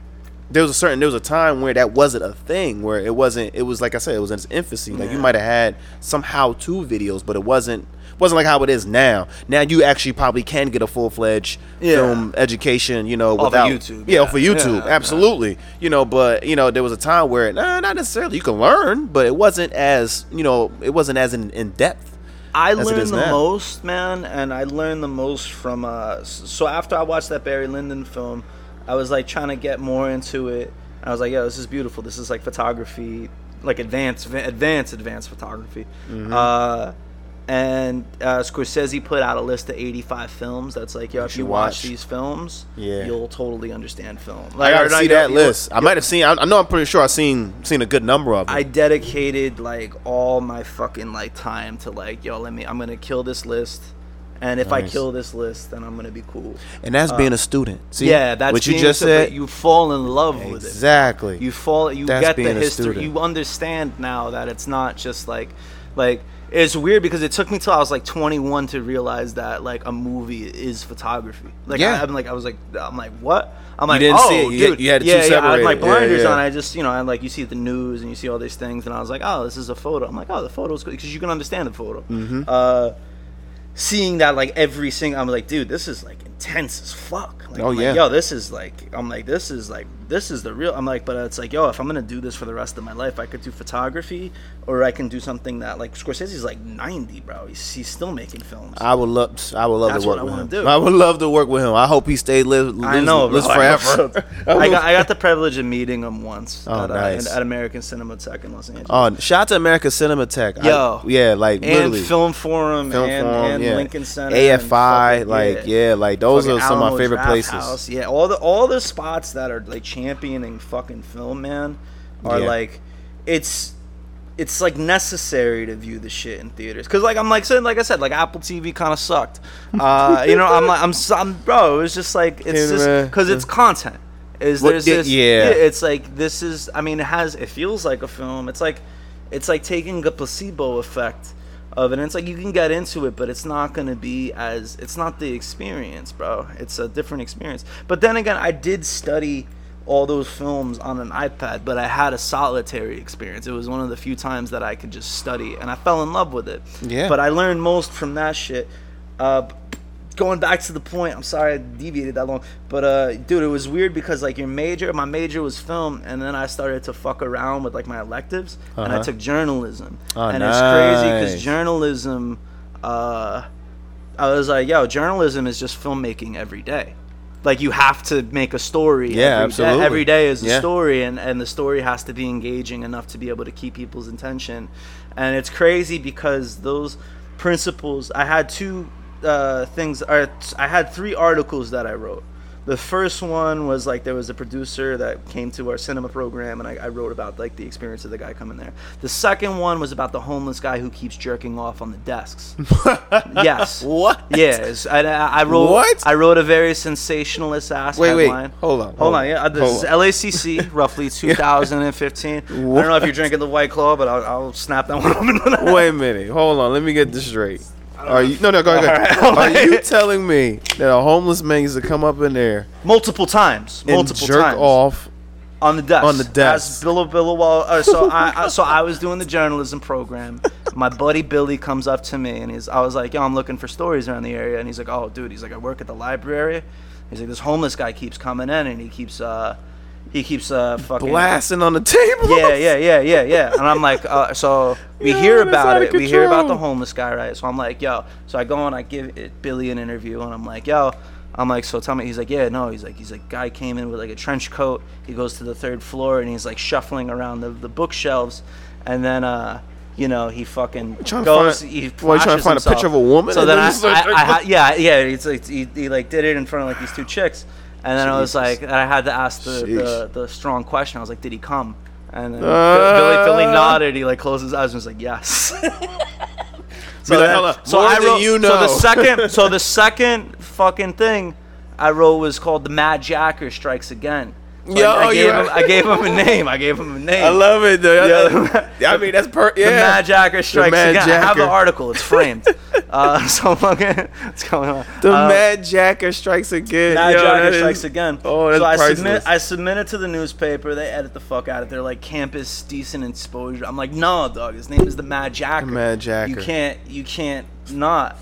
There was a certain there was a time where that wasn't a thing, where it wasn't it was like I said, it was in its infancy. Like yeah. you might have had some how to videos, but it wasn't wasn't like how it is now. Now you actually probably can get a full fledged yeah. film education, you know, without off of YouTube. Yeah, yeah. for YouTube. Yeah, absolutely. Yeah. You know, but you know, there was a time where nah, not necessarily you can learn, but it wasn't as you know, it wasn't as in, in depth. I learned the now. most, man, and I learned the most from uh so after I watched that Barry Lyndon film, I was like trying to get more into it. I was like, yo, this is beautiful. This is like photography, like advanced, advanced, advanced photography. Mm-hmm. Uh, and uh, Scorsese put out a list of eighty-five films. That's like, yo, you if you watch, watch these films, yeah. you'll totally understand film. Like, I gotta see that list. I might have seen. I, I know. I'm pretty sure I've seen seen a good number of them. I dedicated like all my fucking like time to like, yo, let me. I'm gonna kill this list. And if nice. I kill this list, then I'm gonna be cool. And that's uh, being a student. See, yeah, that's what you being just a, said. You fall in love exactly. with it. Exactly. You fall. You that's get the history. You understand now that it's not just like, like it's weird because it took me till I was like twenty-one to realize that like a movie is photography. Like yeah. I, I'm like I was like I'm like what? I'm like you didn't oh see it. You dude had, you had yeah, yeah. I had like blinders yeah, yeah. on. I just you know I like you see the news and you see all these things and I was like oh this is a photo. I'm like oh the photo is good because you can understand the photo. Mm-hmm. Uh, Seeing that like every single, I'm like, dude, this is like an tense as fuck. Like, oh I'm yeah. Like, yo, this is like, I'm like, this is like, this is the real. I'm like, but it's like, yo, if I'm gonna do this for the rest of my life, I could do photography, or I can do something that like Scorsese's like ninety, bro. He's, he's still making films. I would love, I would love That's to work what with I him. Do. I would love to work with him. I hope he stays live. lives, I know, lives forever. I, I got, I got the privilege of meeting him once oh, at, nice. uh, at American Cinematheque in Los Angeles. Oh, shout out to American Cinematheque. Yo, I, yeah, like and literally. Film Forum Film and, Forum, and yeah. Lincoln Center, A F I, fucking, like yeah, yeah like. Those are some of my favorite places. House. Yeah, all the all the spots that are like championing fucking film, man, are yeah. like, it's it's like necessary to view the shit in theaters. Cause like I'm like saying, like I said, like Apple T V kind of sucked. Uh, you know, I'm like I'm, I'm bro. It's just like it's hey, just because it's content. Is what, there's this? Yeah. It's like this is. I mean, it has. It feels like a film. It's like it's like taking the placebo effect. Of it, and it's like you can get into it, but it's not going to be as it's not the experience, bro. It's a different experience. But then again, I did study all those films on an iPad, but I had a solitary experience. It was one of the few times that I could just study, and I fell in love with it. Yeah. But I learned most from that shit. Uh, going back to the point, I'm sorry I deviated that long, but uh, dude, it was weird because like your major, my major was film, and then I started to fuck around with like my electives, uh-huh. and I took journalism, oh, and nice. It's crazy because journalism, uh, I was like, yo, journalism is just filmmaking every day. Like you have to make a story. Yeah, every absolutely. Day. Every day is a yeah. story, and, and the story has to be engaging enough to be able to keep people's attention, and it's crazy because those principles, I had two. Uh, things are I had three articles that I wrote. The first one was like there was a producer that came to our cinema program, and I, I wrote about like the experience of the guy coming there. The second one was about the homeless guy who keeps jerking off on the desks. Yes. What? Yes. I, I wrote. What? I wrote a very sensationalist ass wait, headline. Wait. Hold on. Hold, hold on. on. Yeah. This is on. L A C C, roughly two thousand fifteen. What? I don't know if you're drinking the White Claw, but I'll, I'll snap that one up. Wait a minute. Hold on. Let me get this straight. Are you, no, no, go ahead. Go ahead. Right. Are you telling me that a homeless man used to come up in there multiple times, multiple and jerk times, off on the desk, on the desk? Billow, billow, uh, so I, I, so I was doing the journalism program. My buddy Billy comes up to me and he's, I was like, yo, I'm looking for stories around the area, and he's like, oh, dude, he's like, I work at the library. He's like, this homeless guy keeps coming in and he keeps, uh, he keeps, uh, fucking blasting on the table. Yeah, yeah, yeah, yeah, yeah. And I'm like, uh, so. We yeah, hear about it. We hear about the homeless guy, right? So I'm like, yo. So I go and I give it, Billy an interview, and I'm like, yo. I'm like, so tell me. He's like, yeah, no. He's like, he's like, guy came in with like a trench coat. He goes to the third floor, and he's like shuffling around the, the bookshelves, and then, uh, you know, he fucking goes. Find, he well, trying to find himself. A picture of a woman. So then, I, I, I, yeah, yeah. It's like he, he like did it in front of like these two chicks, and then Jesus. I was like, and I had to ask the, the the strong question. I was like, did he come? And then uh, Billy, Billy nodded. He like closed his eyes and was like, "Yes." So like, then, so I wrote. You know? So the second, so the second fucking thing I wrote was called "The Mad Jacker Strikes Again." Like, Yo, I, gave him, I gave him a name. I gave him a name. I love it, dude. Yeah. I mean, that's per. Yeah. The Mad Jacker Strikes Mad Again. Jacker. I have an article. It's framed. uh, so fucking, what's going on? The uh, Mad Jacker Strikes Again. Mad Yo, Jacker Strikes is, Again. Oh, that's so I priceless. submit. I submit it to the newspaper. They edit the fuck out of it. They're like campus decent exposure. I'm like, no, dog. His name is the Mad Jacker. The Mad Jacker. You can't. You can't not.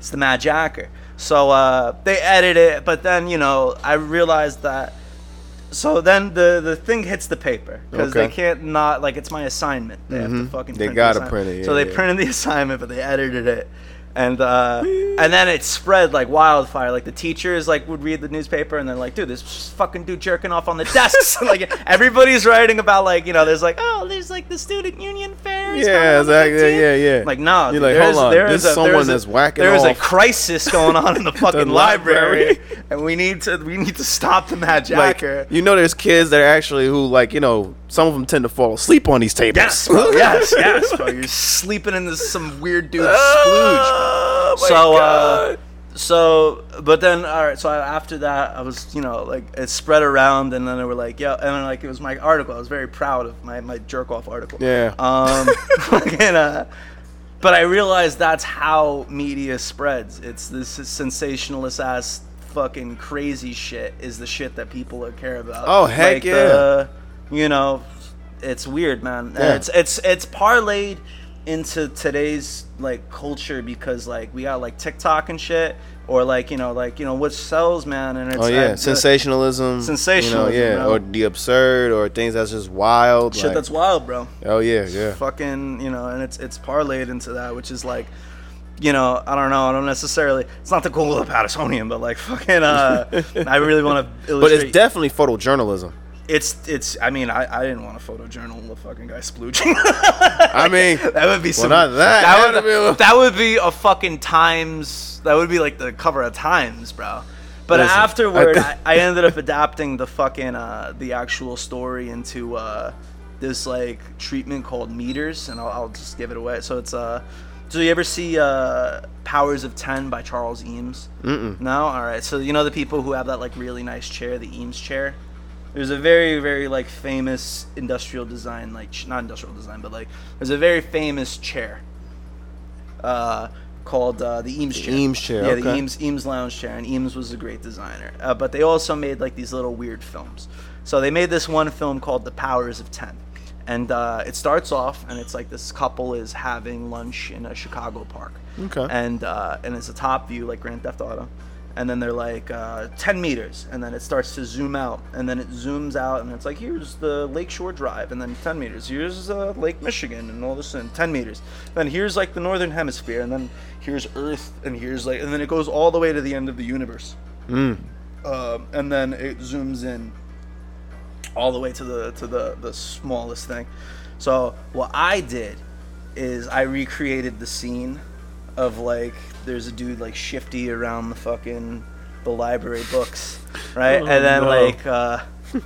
It's the Mad Jacker. So uh, they edit it, but then you know, I realized that. So then the, the thing hits the paper because okay. they can't not like it's my assignment. They mm-hmm. have to fucking. They print gotta the print it. Yeah, so they yeah. printed the assignment, but they edited it, and uh, and then it spread like wildfire. Like the teachers like would read the newspaper and they're like, dude, this fucking dude jerking off on the desks. Like everybody's writing about like you know, there's like oh, there's like the student union fair. Yeah, exactly. Like, yeah, yeah. Like no, you're like hold on, there's someone that's whacking off. There's a crisis going on in the fucking the library. library. And we need to we need to stop the Mad Jacker. Like, you know, there's kids that are actually who like you know some of them tend to fall asleep on these tables. Yes, bro, yes, yes, bro. You're sleeping in this some weird dude's oh, splooge. My so, God. Uh, so, but then all right. So I, after that, I was you know like it spread around, and then they were like yeah, and then, like it was my article. I was very proud of my my jerk off article. Yeah. Um. and, uh, but I realized that's how media spreads. It's this sensationalist ass. Fucking crazy shit is the shit that people care about. Oh heck like yeah! The, you know, it's weird, man. Yeah. It's it's it's parlayed into today's like culture, because like we got like TikTok and shit, or like you know like you know what sells, man. And it's oh yeah, like, sensationalism, sensationalism, you know, yeah, bro. Or the absurd, or things that's just wild, shit like, that's wild, bro. Oh yeah, yeah. Fucking, you know, and it's it's parlayed into that, which is like, you know, I don't know, I don't necessarily. It's not the Google of Patagonian, but like fucking, uh, I really want to illustrate. But it's definitely photojournalism. It's, it's, I mean, I, I didn't want to photojournal the fucking guy splooging. I mean, that would be some, well, not that. That would, a, that would be a fucking Times, that would be like the cover of Times, bro. But listen, afterward, I, I ended up adapting the fucking, uh, the actual story into, uh, this like treatment called Meters, and I'll, I'll just give it away. So it's, uh, do you ever see uh, Powers of Ten by Charles Eames? Mm-mm. No? All right. So, you know, the people who have that like really nice chair, the Eames chair? There's a very, very, like, famous industrial design, like, not industrial design, but, like, there's a very famous chair uh, called uh, the Eames chair. The Eames chair, yeah, okay. The Eames, Eames Lounge Chair, and Eames was a great designer. Uh, but they also made, like, these little weird films. So they made this one film called The Powers of Ten. And uh, it starts off, and it's, like, this couple is having lunch in a Chicago park. Okay. And, uh, and it's a top view, like Grand Theft Auto. And then they're like uh, ten meters, and then it starts to zoom out, and then it zooms out, and it's like, here's the Lakeshore Drive, and then ten meters, here's uh, Lake Michigan, and all this, and ten meters, then here's like the Northern Hemisphere, and then here's Earth, and here's like, and then it goes all the way to the end of the universe. Mm. Uh, and then it zooms in all the way to the to the, the smallest thing. So what I did is I recreated the scene of like, there's a dude like shifty around the fucking the library books, right? Oh, and then no. like uh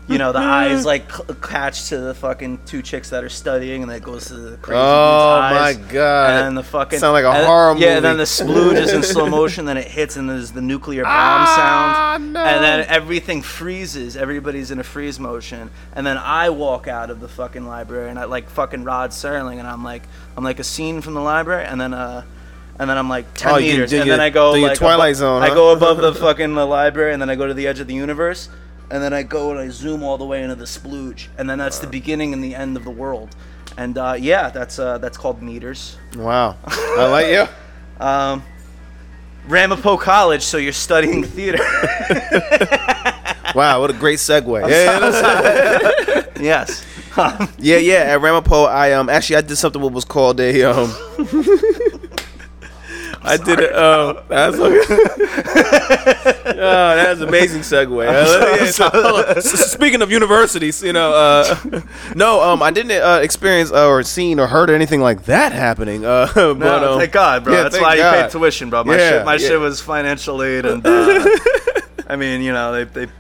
you know the eyes like c- attached to the fucking two chicks that are studying, and that goes to the crazy. Oh my god! And then the fucking sound like a horror movie. Yeah, and then the splooge is in slow motion. Then it hits, and there's the nuclear bomb ah, sound. No. And then everything freezes. Everybody's in a freeze motion. And then I walk out of the fucking library, and I like fucking Rod Serling, and I'm like, I'm like a scene from the library, and then uh. And then I'm like ten oh, meters, and your, then I go like Twilight above, Zone. Huh? I go above the fucking the library, and then I go to the edge of the universe, and then I go and I zoom all the way into the splooge, and then that's wow. the beginning and the end of the world. And uh, yeah, that's uh, that's called Meters. Wow, I like you. Um, Ramapo College, so you're studying theater. Wow, what a great segue! Yeah, that's yes. Um, yeah, yeah. At Ramapo, I um actually I did something what was called a um. I sorry, did it. Oh, that's okay. Oh, that's an amazing segue. Uh, so, so, speaking of universities, you know, uh, no, um, I didn't uh, experience uh, or seen or heard anything like that happening. Uh, no, but, um, thank God, bro. Yeah, that's why God. You paid tuition, bro. My yeah, shit, my yeah. shit was financial aid, and uh, I mean, you know, they they.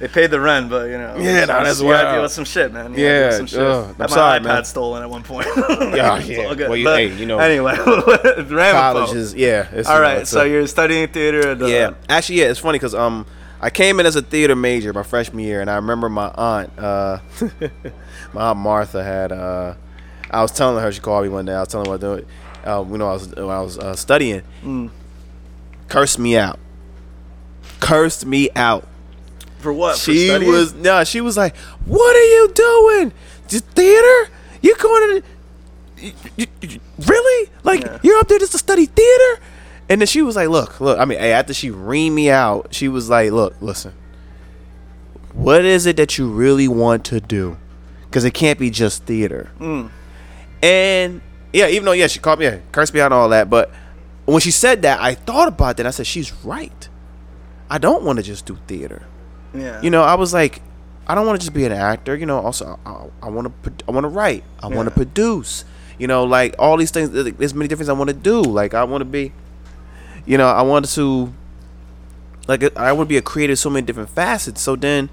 They paid the rent, but you know. Yeah, no, that's why. You gotta deal with some shit, man. You yeah, some shit. Uh, I'm sorry, my iPad man. stolen at one point. Yeah, yeah. All good. Well, you, but hey, you know. Anyway, college is yeah. It's, all right, you know, so a, you're studying theater. The, yeah, actually, yeah. It's funny because um, I came in as a theater major my freshman year, and I remember my aunt, uh, my aunt Martha had. Uh, I was telling her, she called me one day. I was telling her what I was doing. Uh, you know, I was when I was uh, studying. Mm. Cursed me out. Cursed me out. For what? She for was no. Nah, she was like, "What are you doing? Just theater? You going to you, you, you, really? Like yeah. you're up there just to study theater?" And then she was like, "Look, look. I mean, after she reamed me out, she was like, "Look, listen. What is it that you really want to do? Because it can't be just theater." Mm. And yeah, even though yeah, she called me, yeah, cursed me out and all that, but when she said that, I thought about that. I said, "She's right. I don't want to just do theater." Yeah. You know, I was like, I don't want to just be an actor. You know, also I want to, I want to write. I want to yeah. produce. You know, like all these things. There's many different things I want to do. Like I want to be, you know, I wanted to, like I want to be a creator. So many different facets. So then,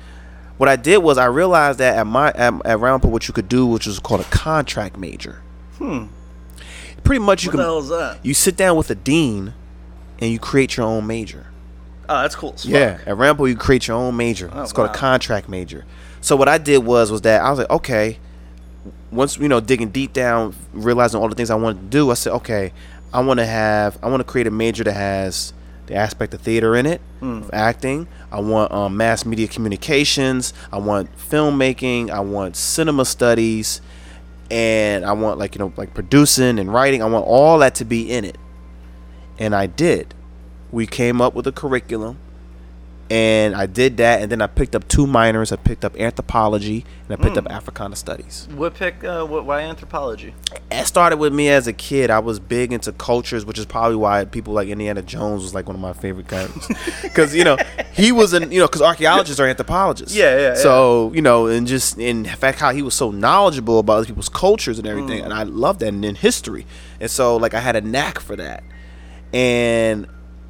what I did was I realized that at my at, at Ramapo, what you could do, which was called a contract major. Hmm. Pretty much, you what can. What the hell is that? You sit down with a dean, and you create your own major. Oh, that's cool. Fuck. Yeah, at Ramapo you create your own major. Oh, it's called wow. a contract major. So what I did was was that I was like, okay, once you know digging deep down, realizing all the things I wanted to do, I said, okay, I want to have, I want to create a major that has the aspect of theater in it, mm. of acting. I want um, mass media communications. I want filmmaking. I want cinema studies. and I want, like, you know, like producing and writing, I want all that to be in it. And I did. We came up with a curriculum, and I did that, and then I picked up two minors. I picked up anthropology, and I picked mm. up Africana studies. What pick? Uh, what, why anthropology? It started with me as a kid. I was big into cultures, which is probably why people like Indiana Jones was like one of my favorite guys, because you know he was an you know because archaeologists are anthropologists. Yeah, yeah. So yeah. you know, and just in fact, how he was so knowledgeable about other people's cultures and everything, mm. and I loved that, and in history, and so like I had a knack for that, and.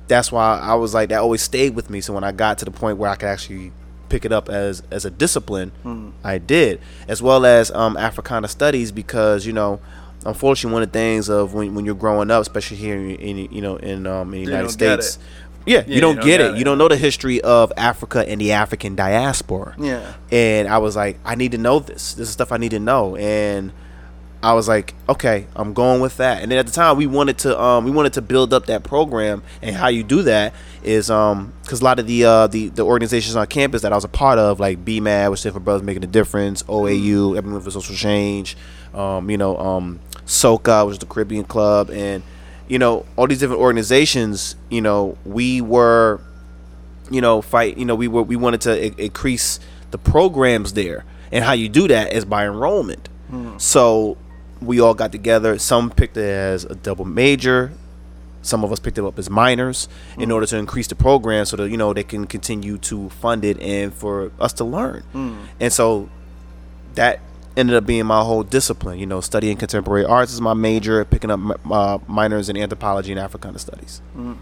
That's why I was like, that always stayed with me. So when I got to the point where I could actually pick it up as as a discipline, mm. I did. As well as um, Africana studies, because you know, unfortunately, one of the things of when when you're growing up, especially here in, in you know in um, in the United States, yeah, yeah, you don't, you don't get, get it. it. You don't know the history of Africa and the African diaspora. Yeah, and I was like, I need to know this. This is stuff I need to know, and. I was like, okay, I'm going with that. And then at the time, we wanted to um, we wanted to build up that program. And how you do that is um, because a lot of the, uh, the the organizations on campus that I was a part of, like B M A D, which stood for Brothers Making a Difference, O A U, Everyone for Social Change, um, you know, um, SOCA, which is the Caribbean Club, and you know, all these different organizations. You know, we were, you know, fight. You know, we were we wanted to I- increase the programs there. And how you do that is by enrollment. Mm. So. We all got together. Some picked it as a double major. Some of us picked it up as minors mm. in order to increase the program so that, you know, they can continue to fund it and for us to learn. Mm. And so that ended up being my whole discipline. You know, studying contemporary arts is my major, picking up uh, minors in anthropology and Africana studies. Mm.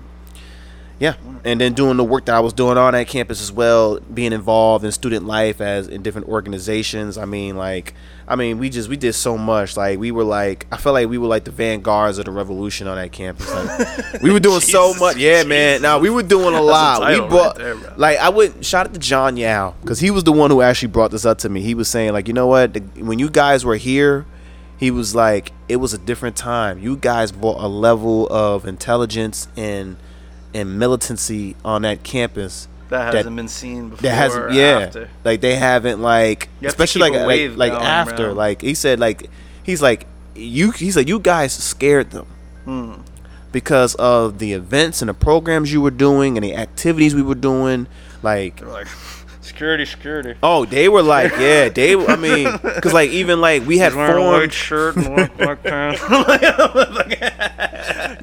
Yeah. And then doing the work that I was doing on that campus as well, being involved in student life as in different organizations. I mean, like, I mean, we just, we did so much. Like, we were like, I felt like we were like the vanguards of the revolution on that campus. Like, we were doing Jesus, so much. Yeah, Jesus. man. Now, we were doing a lot. A we brought, right there, like, I went, shout out to John Yao, because he was the one who actually brought this up to me. He was saying, like, you know what? The, when you guys were here, he was like, it was a different time. You guys brought a level of intelligence and, and militancy on that campus that hasn't that, been seen before. That hasn't, yeah. After. Like they haven't, like you especially have like like, like going, after. Bro. Like he said, like he's like you. He's like you guys scared them mm. because of the events and the programs you were doing and the activities we were doing. Like, they were like security, security. Oh, they were like, yeah, they. I mean, because like even like we had formed, a white shirt and white, white pants.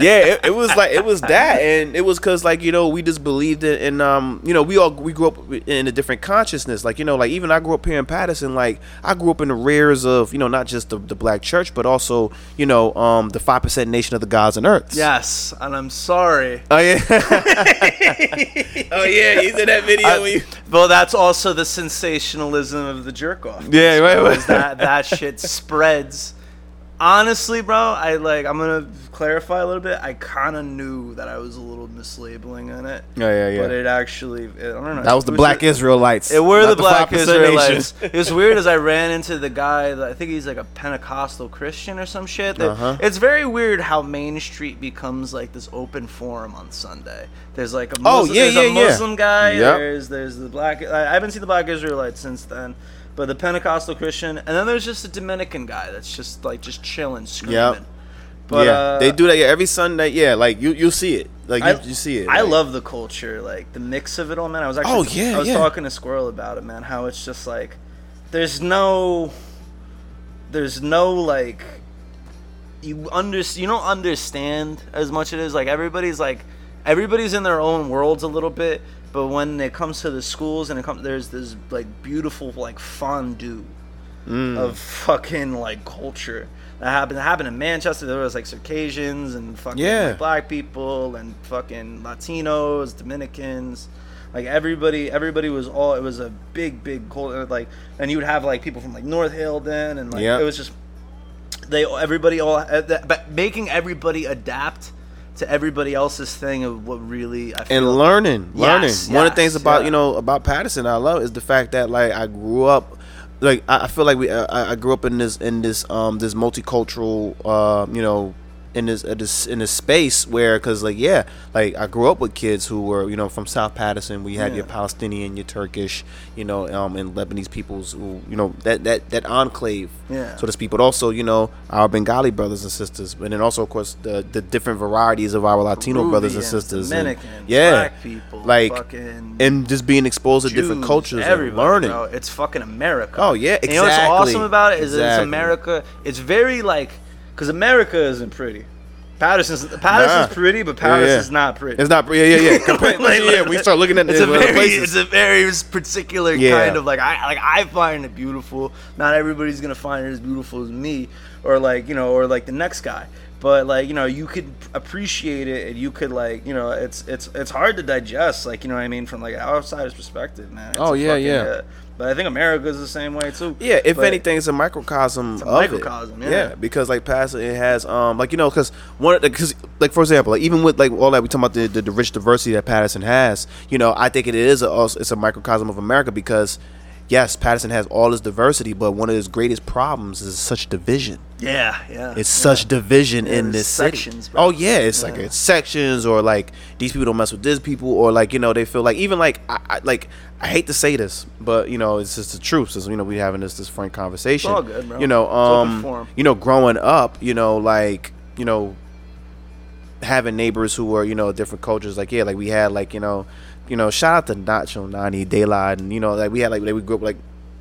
Yeah, it, it was like it was that, and it was because like you know we just believed it, and um you know we all we grew up in a different consciousness, like you know like even I grew up here in Patterson, like I grew up in the rears of you know not just the, the black church, but also you know um the five percent nation of the gods and earths. Yes, and I'm sorry. Oh yeah. Oh yeah, you did that video. I, when you- well, that's also the sensationalism of the jerk off. Yeah, right. right. That that shit spreads. Honestly, bro, I like. I'm gonna clarify a little bit. I kind of knew that I was a little mislabeling on it. Yeah, yeah, yeah. But it actually, it, I don't know. That was the Black Israelites. It were the Black Israelites. It was weird as I ran into the guy. That, I think he's like a Pentecostal Christian or some shit. That, uh-huh. It's very weird how Main Street becomes like this open forum on Sunday. There's like a Muslim, oh, yeah, there's yeah, a Muslim yeah. guy. Yep. There's there's the Black. I, I haven't seen the Black Israelites since then. But the Pentecostal Christian, and then there's just a Dominican guy that's just like just chilling, screaming. Yep. But, yeah, uh, they do that yeah, every Sunday. Yeah, like you you see it, like I, you, you see it. I like. love the culture, like the mix of it all, man. I was actually, oh, yeah, I was yeah. talking to Squirrel about it, man. How it's just like, there's no, there's no like, you under you don't understand as much. It is like everybody's like, everybody's in their own worlds a little bit. But when it comes to the schools and it comes, there's this like beautiful like fondue mm. of fucking like culture that happened. That happened in Manchester. There was like Circassians and fucking yeah. like, black people and fucking Latinos, Dominicans. Like everybody, everybody was all. It was a big, big culture. Like, and you would have like people from like North Hilden and like yep. it was just they everybody all. But making everybody adapt. To everybody else's thing of what really I feel and learning like. learning yes, one yes, of the things about yeah. you know about Patterson I love is the fact that like I grew up like I, I feel like we I, I grew up in this in this um this multicultural uh you know in this, uh, this in a space where, because like yeah, like I grew up with kids who were, you know, from South Patterson. We had yeah. your Palestinian, your Turkish, you know, um, and Lebanese peoples who, you know, that that that enclave, yeah. so to speak. But also, you know, our Bengali brothers and sisters, and then also of course the the different varieties of our Latino Peruvian, brothers and sisters, Dominicans, and, yeah, black people, like fucking and just being exposed Jews, to different cultures and learning. Bro, it's fucking America. Oh yeah, exactly. And you know what's awesome about it is exactly. that it's America. It's very like. Because America isn't pretty. Patterson's Patterson's nah. pretty, but Patterson's yeah, yeah. not pretty. It's not pretty. Yeah, yeah, yeah. like, like, yeah, we start looking at it's a very, places. It's a very particular yeah. kind of like I like I find it beautiful. Not everybody's gonna find it as beautiful as me, or like you know, or like the next guy. But like you know, you could appreciate it, and you could like you know, it's it's it's hard to digest. Like you know what I mean, from like an outsider's perspective, man. It's oh yeah, fucking, yeah. Uh, But I think America is the same way too. Yeah, if but anything, it's a microcosm. It's a microcosm, of it. yeah. yeah. Because like past, it has um, like you know, because one, because like for example, like even with like all that we talk about the, the the rich diversity that Patterson has, you know, I think it is a, it's a microcosm of America because, yes, Patterson has all this diversity, but one of his greatest problems is such division. Yeah, yeah. It's yeah. such division yeah, in this sections, city. Bro. Oh yeah, it's yeah. like it's sections or like these people don't mess with these people or like you know they feel like even like I, I like I hate to say this, but you know it's just the truth. Since you know we having this this frank conversation. It's all good, bro. You know, um, you know, growing up, you know, like you know, having neighbors who were you know different cultures. Like yeah, like we had like you know. You know, shout out to Nacho, Nani, Daylight, and you know, like we had like we grew up like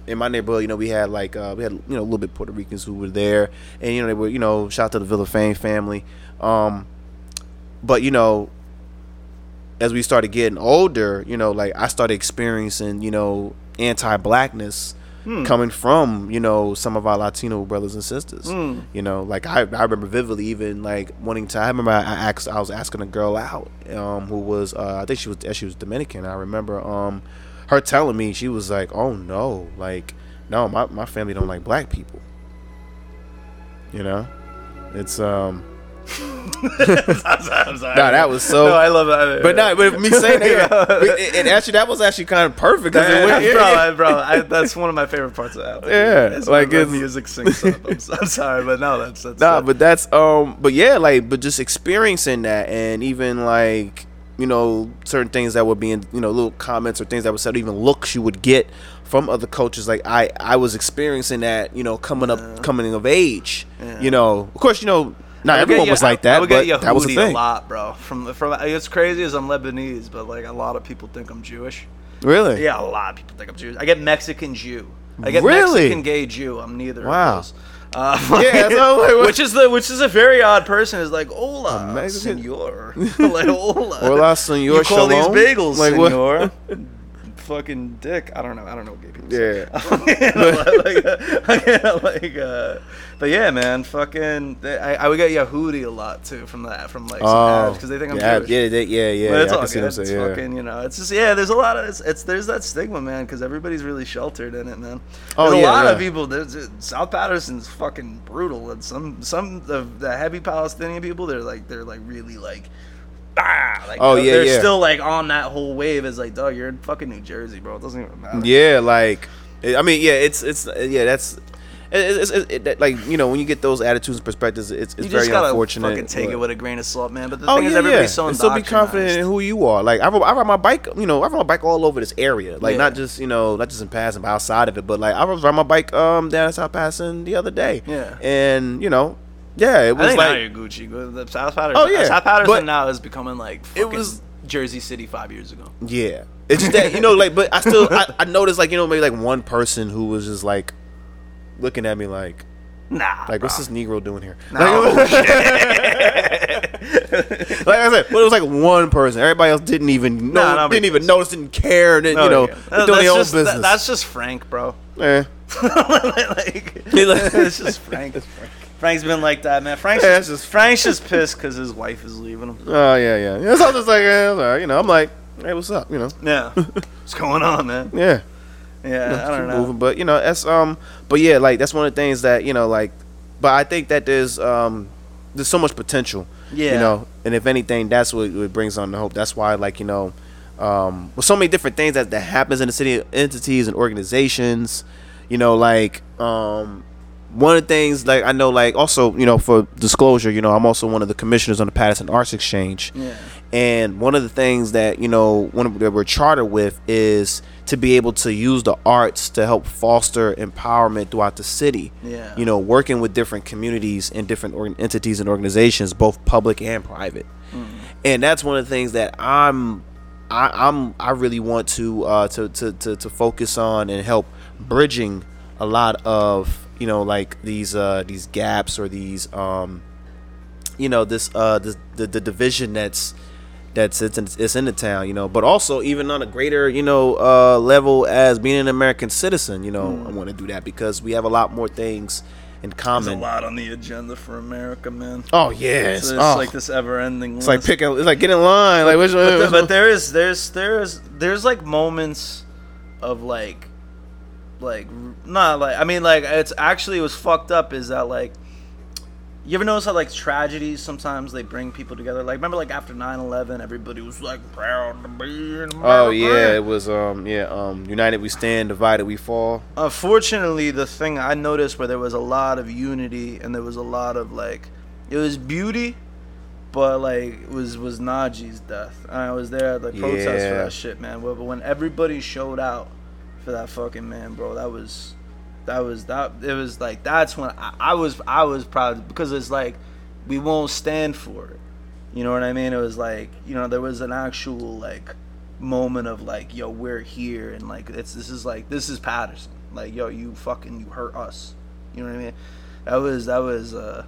in my neighborhood. You know, we had like uh, we had you know a little bit Puerto Ricans who were there, and you know they were you know shout out to the Villafane family. Um, but you know, as we started getting older, you know, like I started experiencing you know anti-blackness. Hmm. Coming from, you know, some of our Latino brothers and sisters, hmm. you know, like I, I remember vividly even like wanting to, I remember I, I asked, I was asking a girl out um, who was, uh, I think she was, she was Dominican. I remember um, her telling me, she was like, oh no, like, no, my, my family don't like black people. You know, it's, um, I'm sorry, I'm sorry. Nah, that was so. No, I love that. But no, but me saying that, and actually, that was actually kind of perfect. Cause yeah, it went, bro, yeah. bro, I, that's one of my favorite parts of that. Yeah, it's like it's, music syncs up. I'm, I'm sorry, but no, that's that's. Nah, it. But that's um, but yeah, like, but just experiencing that, and even like you know certain things that were being you know little comments or things that were said, even looks you would get from other cultures, like I, I was experiencing that you know coming up, yeah. coming of age, yeah. you know, of course, you know. Not nah, everyone your, was like that, I, I would but get that was the thing. A lot, bro. From from it's crazy as I'm Lebanese, but like a lot of people think I'm Jewish. Really? Yeah, a lot of people think I'm Jewish. I get Mexican Jew. I get really? Mexican gay Jew. I'm neither. Wow. Of those. Uh, like, yeah, no, which is the which is a very odd person. Is like hola, Mexican. Senor. Like hola, hola, senor. You call shalom? These bagels, like, senor. What? Fucking dick. I don't know. I don't know what gay people say. Yeah. like, uh, like, uh, but yeah, man. Fucking. They, I, I would get Yehudi a lot too from that. From like some ads because they think I'm yeah, Jewish. Yeah, they, yeah, yeah. But it's yeah, all good. It's yeah. fucking. You know. It's just yeah. There's a lot of it's. it's there's that stigma, man. Because everybody's really sheltered in it, man. Oh there's yeah. A lot yeah. of people. There's, South Patterson's fucking brutal, and some some of the heavy Palestinian people. They're like they're like really like. Ah, like, oh, you know, yeah, they're yeah. still like on that whole wave. It's like, dog, you're in fucking New Jersey, bro. It doesn't even matter. Yeah, like, I mean, yeah, it's it's yeah, that's it's, it's it, that, like you know when you get those attitudes and perspectives, it's, it's you very gotta unfortunate. You just gotta fucking take it with a grain of salt, man. But the oh, thing yeah, is, everybody's yeah. so indoctrinated. Still be confident in who you are. Like I ride, I ride my bike, you know, I ride my bike all over this area. Like yeah. not just you know not just in passing, but outside of it. But like I was riding my bike um down in South Patterson the other day. Yeah, and you know. Yeah, it was I think like now you're Gucci. The South Patterson, oh, yeah. South Patterson now is becoming like it was Jersey City five years ago. Yeah, it's just that you know, like, but I still I, I noticed like you know maybe like one person who was just like looking at me like, nah, like bro. What's this Negro doing here? Nah. Like, like I said, but it was like one person. Everybody else didn't even know, nah, didn't even notice, didn't care, didn't no, you know, yeah. doing their own business. That, that's just Frank, bro. Yeah, like it's just Frank. It's Frank. Frank's been like that, man. Frank's yeah, just Frank's just pissed because his wife is leaving him. Oh yeah, yeah. yeah so I'm just like, yeah, you know, I'm like, hey, what's up, you know? Yeah, what's going on, man? Yeah, yeah. No, I don't know, moving, but you know, that's um, but yeah, like that's one of the things that you know, like, but I think that there's um, there's so much potential, yeah, you know, and if anything, that's what, what brings on the hope. That's why, like, you know, um, with so many different things that that happens in the city, entities and organizations, you know, like um. one of the things, like, I know, like, also, you know, for disclosure, you know, I'm also one of the commissioners on the Patterson Arts Exchange. Yeah. And one of the things that, you know, one of, that we're chartered with is to be able to use the arts to help foster empowerment throughout the city. Yeah. You know, working with different communities and different organ- entities and organizations, both public and private. Mm. And that's one of the things that I'm, I, I'm, I really want to, uh, to, to, to, to focus on and help bridging a lot of, you know, like these uh, these gaps or these, um, you know, this uh, this, the the division that's that's it's in, it's in the town, you know. But also even on a greater, you know, uh, level as being an American citizen, you know, mm. I want to do that because we have a lot more things in common. There's a lot on the agenda for America, man. Oh yeah, so it's oh. like this ever-ending. It's list. like picking. It's like get in line. Like which but, the, but there is there's there's there's like moments of like. Like, not like, I mean, like, it's actually, it was fucked up is that, like, you ever notice how, like, tragedies sometimes they bring people together? Like, remember, like, after nine eleven, everybody was, like, proud to be in America. Oh, yeah, it was, um, yeah, um, united we stand, divided we fall. Unfortunately, the thing I noticed where there was a lot of unity and there was a lot of, like, it was beauty, but, like, it was, was Najee's death. And I was there at the protest yeah. for that shit, man. But when everybody showed out for that fucking man, bro, that was that was that it was like that's when I, I was I was proud, because it's like we won't stand for it, you know what I mean? It was like, you know, there was an actual like moment of like, yo, we're here, and like it's this is like this is Patterson, like, yo, you fucking you hurt us, you know what I mean? That was that was uh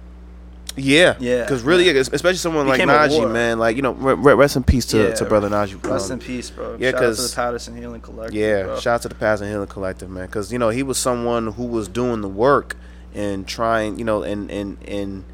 yeah yeah because really yeah. especially someone like Najee, man, like, you know, rest in peace to, yeah, to brother Najee, bro. Rest in peace, bro. Yeah, shout out to the Patterson Healing Collective, yeah bro. Shout out to the Patterson Healing Collective, man, because, you know, he was someone who was doing the work and trying, you know, and and and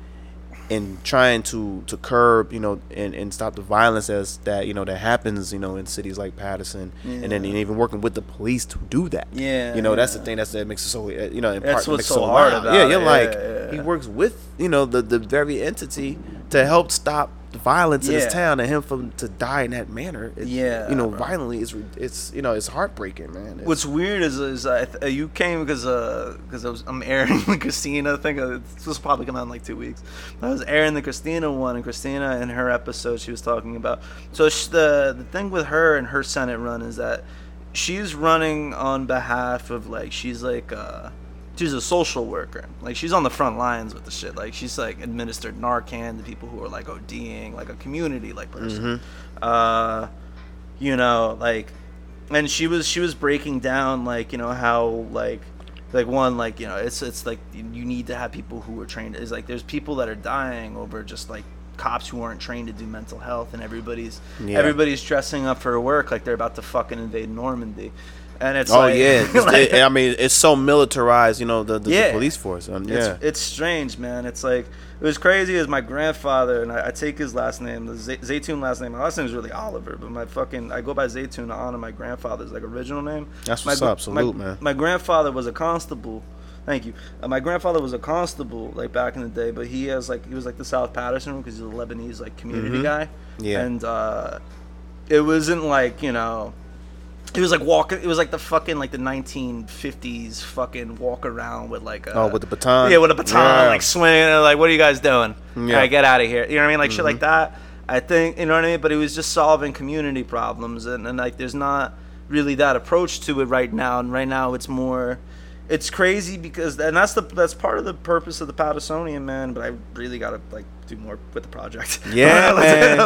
and trying to to curb, you know, and and stop the violence as that, you know, that happens, you know, in cities like Patterson, yeah. and then and even working with the police to do that, yeah you know yeah. that's the thing that's that makes it so, you know, in that's part, what's so hard about yeah you're yeah, like yeah. he works with, you know, the the very entity to help stop the violence yeah. in his town, and him from to die in that manner, it, yeah you know bro. violently, it's it's you know it's heartbreaking, man. It's, what's weird is is I th- you came because uh because I was I'm airing the Christina thing. This was probably coming out in like two weeks. I was airing the Christina one, and Christina in her episode she was talking about, so she, the the thing with her and her Senate run is that she's running on behalf of like she's like uh she's a social worker. Like, she's on the front lines with the shit. Like, she's, like, administered Narcan to people who are, like, ODing, like, a community, like, person. Mm-hmm. Uh, you know, like, and she was, she was breaking down, like, you know, how, like, like, one, like, you know, it's, it's, like, you need to have people who are trained. It's, like, there's people that are dying over just, like, cops who aren't trained to do mental health, and everybody's, yeah. everybody's dressing up for work like they're about to fucking invade Normandy. And it's oh like, yeah, it's, like, it, I mean, it's so militarized, you know, the, the, yeah. the police force. Um, yeah, it's, it's strange, man. It's like it was crazy. Is my grandfather, and I, I take his last name, the Z- Zaytun last name. My last name is really Oliver, but my fucking I go by Zaytun to honor my grandfather's like original name. That's my, what's up, salute, my, man. My grandfather was a constable. Thank you. Uh, my grandfather was a constable, like, back in the day, but he has like he was like the South Patterson because he's a Lebanese like community mm-hmm. guy. Yeah, and uh, it wasn't like, you know. It was like walk. It was like the fucking like the nineteen fifties fucking walk around with like a, oh with the baton yeah with a baton yeah. like swinging and like, what are you guys doing? Yeah, all right, get out of here. You know what I mean? Like mm-hmm. shit like that. I think, you know what I mean. But it was just solving community problems, and, and like there's not really that approach to it right now. And right now it's more, it's crazy because and that's the that's part of the purpose of the Pattersonian, man. But I really gotta like do more with the project. Yeah, man. We need it,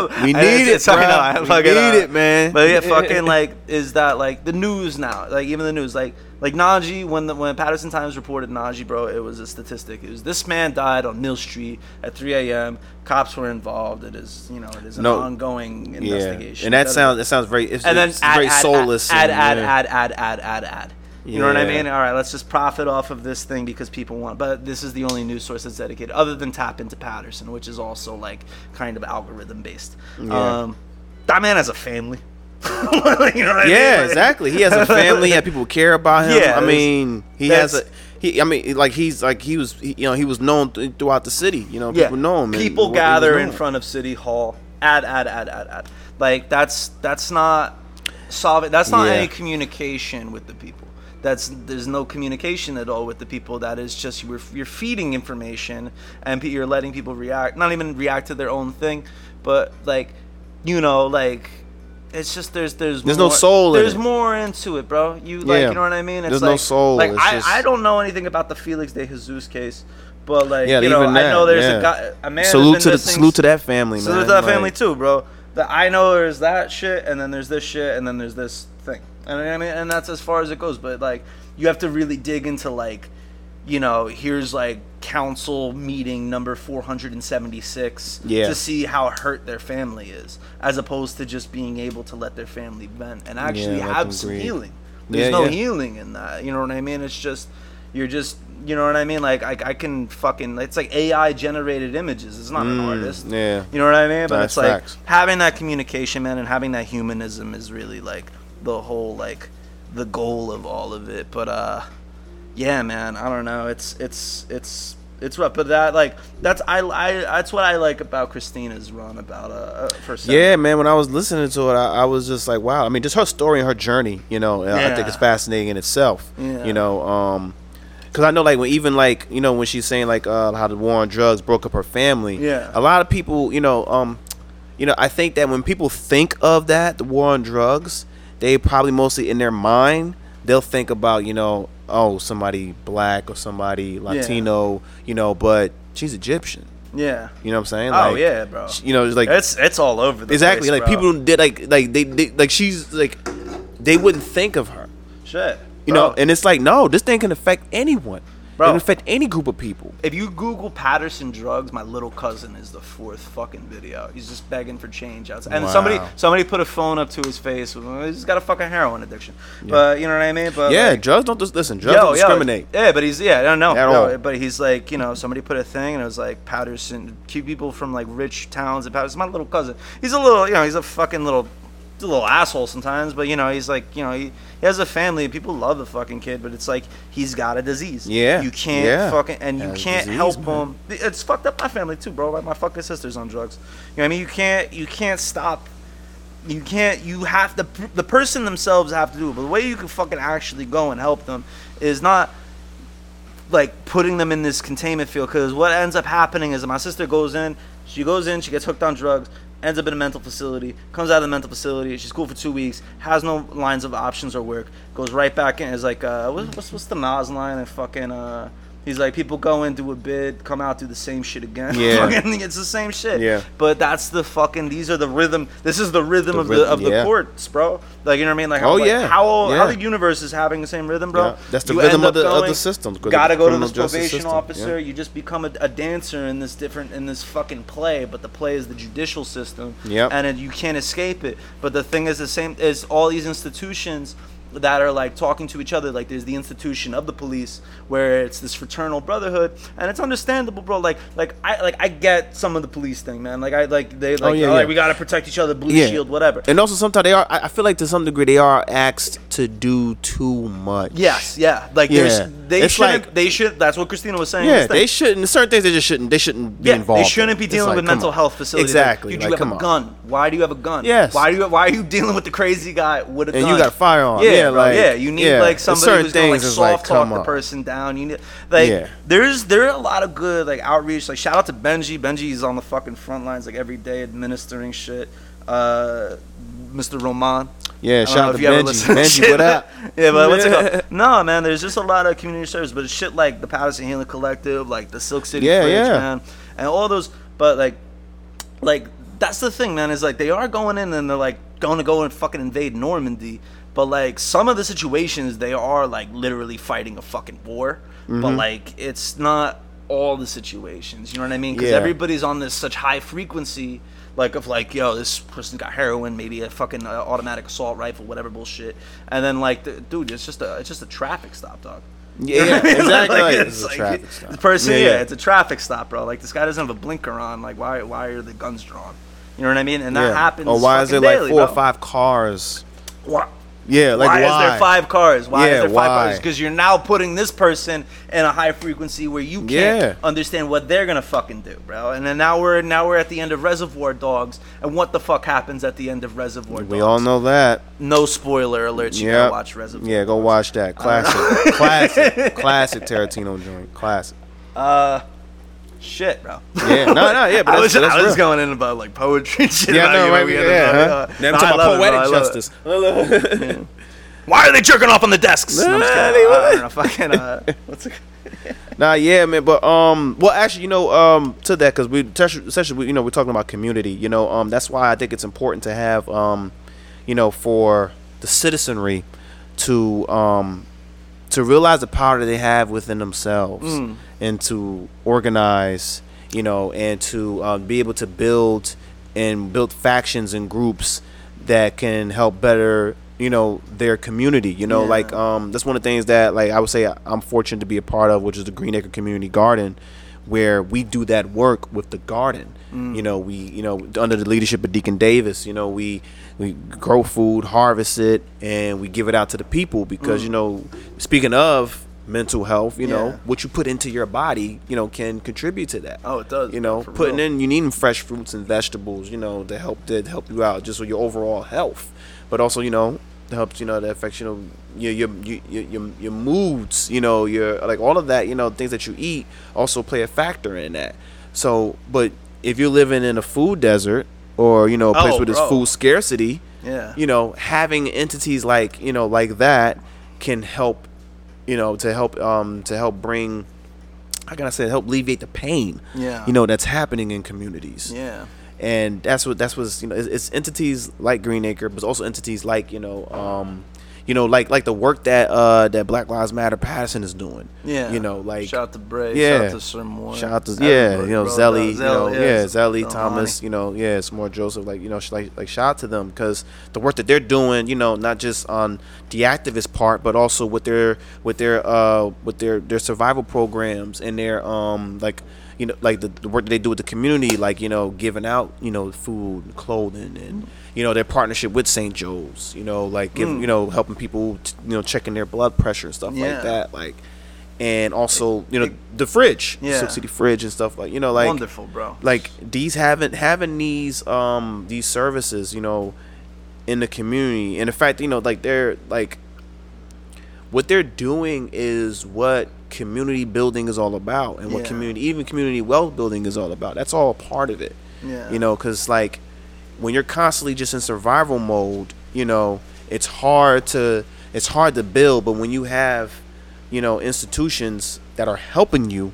bro. We need it, man. But yeah, fucking like is that like the news now? Like even the news, like like Najee when the when Patterson Times reported Najee, bro, it was a statistic. It was this man died on Mill Street at three a.m. Cops were involved. It is you know it is an no. ongoing investigation. Yeah. And that, that sounds that sounds very it's, and then it's add, very add, soulless. Add add, and, add, yeah. add add add add add add. You know yeah. what I mean? All right, let's just profit off of this thing because people want. But this is the only news source that's dedicated, other than Tap Into Patterson, which is also like kind of algorithm based. Yeah. Um, that man has a family. You know what yeah, I mean? Yeah, exactly. He has a family, and people care about him. Yeah, I mean, he has a. He, I mean, like he's like he was. He, you know, he was known th- throughout the city. You know, people yeah. know him. People gather in front of City Hall. Ad, ad, ad, ad, ad. Like that's that's not solving. That's not yeah. any communication with the people. that's there's no communication at all with the people. That is just you're, you're feeding information and you're letting people react, not even react to their own thing, but like, you know, like it's just there's there's there's more, no soul. There's in more it. into it, bro. You like yeah. you know what I mean? It's there's like, no soul. Like I, just... I don't know anything about the Felix de Jesus case. But like yeah, you know, that, I know there's yeah. a guy, a man. Salute to the, salute to that family, man. Salute to that like, family too, bro. That I know there's that shit, and then there's this shit, and then there's this thing. And I mean, and that's as far as it goes. But like, you have to really dig into like, you know, here's like council meeting number four hundred seventy-six yeah. to see how hurt their family is, as opposed to just being able to let their family vent and actually yeah, have some breathe. healing. There's yeah, no yeah. healing in that. You know what I mean? It's just you're just. You know what I mean? Like, I, I can fucking... It's like A I-generated images. It's not mm, an artist. Yeah. You know what I mean? But That's it's like facts. having that communication, man, and having that humanism is really, like, the whole, like, the goal of all of it. But, uh, yeah, man, I don't know. It's, it's, it's... It's rough, but that like that's I, I that's what I like about Christina's run about uh for seven. Yeah, man. When I was listening to it, I, I was just like, wow. I mean, just her story and her journey, you know, yeah. I think it's fascinating in itself. Yeah. You know, um. Because I know, like, when even, like, you know, when she's saying, like, uh, how the war on drugs broke up her family. Yeah. A lot of people, you know, um, you know, I think that when people think of that, the war on drugs, they probably mostly in their mind, they'll think about, you know, oh, somebody black or somebody Latino, yeah. you know, but she's Egyptian. Yeah. You know what I'm saying? Oh, like, yeah, bro. You know, it's like. It's it's all over the exactly, place, Exactly. Like, bro. people did, like, like they, they, like, she's, like, they wouldn't think of her. Shit. You bro. know, and it's like, no, this thing can affect anyone. Bro, it can affect any group of people. If you Google Patterson drugs, my little cousin is the fourth fucking video. He's just begging for change outside. And wow. somebody somebody put a phone up to his face. He's got a fucking heroin addiction. Yeah. But you know what I mean? But yeah, like, drugs don't just listen. Drugs yo, don't discriminate. Yo, yeah, but he's yeah, I don't know. No, but he's like, you know, somebody put a thing and it was like Patterson, cute people from like rich towns in Patterson. My little cousin. He's a little, you know, he's a fucking little He's a little asshole sometimes, but you know he's like, you know, he, he has a family. People love the fucking kid, but it's like he's got a disease. Yeah, you can't yeah. fucking and you has can't disease, help man. him. It's fucked up my family too, bro. Like my fucking sister's on drugs. You know what I mean? You can't, you can't stop. You can't. You have to. The person themselves have to do it. But the way you can fucking actually go and help them is not like putting them in this containment field. Because what ends up happening is my sister goes in. She goes in. She gets hooked on drugs. Ends up in a mental facility, comes out of the mental facility, she's cool for two weeks, has no lines of options or work, goes right back in, is like, uh, what's what's the Nas line and fucking, uh, he's like, people go in, do a bid, come out, do the same shit again. Yeah. It's the same shit. Yeah. But that's the fucking, these are the rhythm, this is the rhythm the of rhythm, the of yeah. the courts, bro. Like, you know what I mean? Like, how, oh, like, yeah. how, yeah. how the universe is having the same rhythm, bro. Yeah. That's the you rhythm of the, going, of the system. Gotta go to this probation system. officer. Yeah. You just become a, a dancer in this different, in this fucking play, but the play is the judicial system. Yep. And it, you can't escape it. But the thing is the same, is all these institutions that are like talking to each other. Like there's the institution of the police where it's this fraternal brotherhood, and it's understandable, bro. Like, like I like I get some of the police thing, man. Like I like they like, oh, yeah, yeah. like we gotta protect each other, blue yeah. shield, whatever. And also sometimes they are. I feel like to some degree they are asked to do too much. Yes, yeah. Like yeah. there's they should like, they should. That's what Christina was saying. Yeah, they shouldn't. Certain things they just shouldn't. They shouldn't be yeah, involved. They shouldn't be dealing like, with mental on. health facilities. Exactly. Like, dude, like, you have a gun. On. Why do you have a gun? Yes. Why do you Why are you dealing with the crazy guy with a gun? And you got firearms. Yeah. Yeah, like, yeah, you need yeah. like somebody who's gonna like soft like, talk the person down. You need like yeah. there's there are a lot of good like outreach. Like shout out to Benji. Benji's on the fucking front lines like every day administering shit. Uh, Mister Roman. Yeah, shout out to Benji. Benji, what up? yeah, but what's it called? No, man, there's just a lot of community service, but it's shit like the Patterson Healing Collective, like the Silk City yeah, Bridge, yeah. man, and all those. But like, like that's the thing, man. Is like they are going in and they're like going to go and fucking invade Normandy. But, like, some of the situations, they are, like, literally fighting a fucking war. Mm-hmm. But, like, it's not all the situations. You know what I mean? Because yeah. everybody's on this such high frequency, like, of, like, yo, this person got heroin, maybe a fucking uh, automatic assault rifle, whatever bullshit. And then, like, the, dude, it's just a it's just a traffic stop, dog. Yeah, yeah exactly. like, it's, it's a like, traffic stop. The person, yeah, yeah. yeah, it's a traffic stop, bro. Like, this guy doesn't have a blinker on. Like, why, why are the guns drawn? You know what I mean? And that yeah. happens fucking daily, bro. Or why is there, like, four or five cars? What? Yeah, like why, why is there five cars? Why yeah, is there five why? cars? Because you're now putting this person in a high frequency where you can't yeah. understand what they're gonna fucking do, bro. And then now we're now we're at the end of Reservoir Dogs, and what the fuck happens at the end of Reservoir Dogs? We all know that. No spoiler alerts. You yep. gotta watch Reservoir. Yeah, go watch that classic, classic, classic Tarantino joint, classic. Uh. Shit, bro. Yeah, no, no, yeah. But I was, that's, that's I was real. going in about like poetry and shit. Yeah, no, right, we had yeah. Huh? No, I'm talking about poetic justice. It, why are they jerking off on the desks? Nah, no, I don't know. Fucking. Uh, what's it? Nah, yeah, man. But um, well, actually, you know, um, to that because we, essentially, you know, we're talking about community. You know, um, that's why I think it's important to have um, you know, for the citizenry to um. to realize the power that they have within themselves mm. and to organize, you know, and to uh, be able to build and build factions and groups that can help better, you know, their community, you know, yeah. like um, that's one of the things that like I would say I'm fortunate to be a part of, which is the Green Acre Community Garden, where we do that work with the garden. Mm. You know, we, you know, under the leadership of Deacon Davis, you know, we, we grow food, harvest it, and we give it out to the people because, mm. you know, speaking of mental health, you yeah. know, what you put into your body, you know, can contribute to that. Oh, it does. You know, putting real. in, you need fresh fruits and vegetables, you know, to help to help you out just for your overall health. But also, you know, it helps, you know, that affects, you know, your, your, your, your, your moods, you know, your, like all of that, you know, things that you eat also play a factor in that. So, but if you're living in a food desert, or, you know, a place oh, where there's bro. food scarcity, yeah. you know, having entities like, you know, like that can help, you know, to help, um, to help bring, how can I say, help alleviate the pain, yeah. you know, that's happening in communities. Yeah. And that's what, that's what's, you know, it's, it's entities like Green Acre, but also entities like, you know, um, you know, like like the work that uh, that Black Lives Matter Patterson is doing. Yeah. You know, like shout out to Bray. Yeah. Shout out to Sir Moore. Shout out to yeah. You know, Zelly. You know, yeah. yeah Zelly Thomas. Honey. You know, yeah. It's more Joseph. Like you know, like like shout out to them because the work that they're doing. You know, not just on the activist part, but also with their with their uh with their their survival programs and their um like. You know, like the, the work that they do with the community, like, you know, giving out, you know, food, clothing, and, you know, their partnership with Saint Joe's, you know, like, give, mm. you know, helping people, t- you know, checking their blood pressure and stuff yeah. like that. Like, and also, you know, the fridge, yeah. Silk City Fridge and stuff like, you know, like, wonderful, bro. Like these having, having these, um, these services, you know, in the community. And the fact, you know, like they're like, what they're doing is what community building is all about, and yeah. what community, even community wealth building is all about. That's all a part of it, yeah. you know, because like when you're constantly just in survival mode, you know, it's hard to it's hard to build. But when you have, you know, institutions that are helping you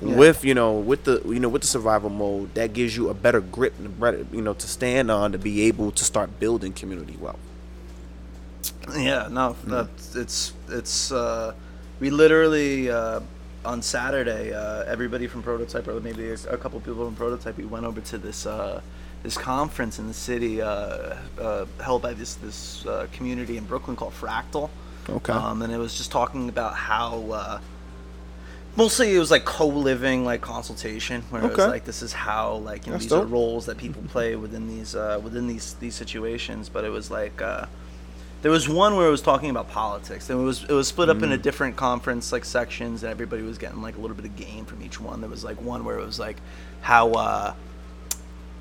yeah. with, you know, with the you know with the survival mode, that gives you a better grip and a better, you know, to stand on to be able to start building community wealth. Yeah, no, that's, it's, it's, uh, we literally, uh, on Saturday, uh, everybody from Prototype, or maybe a couple people from Prototype, we went over to this, uh, this conference in the city, uh, uh, held by this, this, uh, community in Brooklyn called Fractal. Okay. Um, and it was just talking about how, uh, mostly it was like co-living, like consultation, where okay. it was like this is how, like, you know, that's these dope. are roles that people play within these, uh, within these, these situations. But it was like, uh. There was one where it was talking about politics, and it was it was split up mm. into different conference like sections, and everybody was getting like a little bit of gain from each one. There was like one where it was like how uh,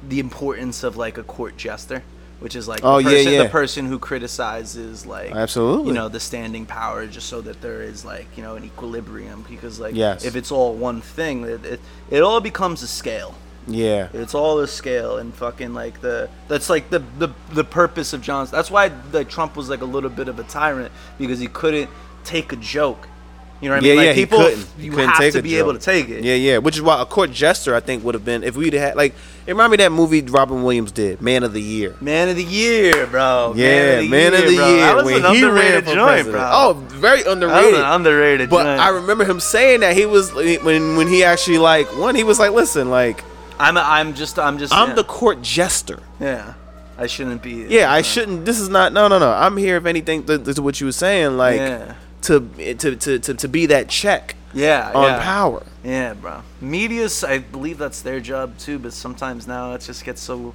the importance of like a court jester, which is like oh, the, person, yeah, yeah. the person who criticizes like absolutely you know the standing power, just so that there is like you know an equilibrium, because like yes. if it's all one thing, it, it it all becomes a scale. Yeah, it's all a scale, and fucking like the that's like the the, the purpose of John's. That's why like Trump was like a little bit of a tyrant, because he couldn't take a joke. You know what I yeah, mean? Like, yeah, people, he couldn't. You couldn't have take to be joke. able to take it. Yeah, yeah. Which is why a court jester, I think, would have been if we'd had like. It reminded me of that movie Robin Williams did, Man of the Year. Man of the Year, bro. Yeah, Man of the, Man year, of the year. That was when an underrated joint, bro. Oh, very underrated. That was an underrated but joint. But I remember him saying that he was when when he actually like one. He was like, listen, like. I'm a, I'm just I'm just I'm yeah. the court jester. Yeah, I shouldn't be. Yeah, I shouldn't. This is not. No, no, no. I'm here. If anything, th- this is what you were saying. Like yeah. to, to to to to be that check. Yeah, on yeah. power. Yeah, bro. Media's. I believe that's their job too. But sometimes now it just gets so.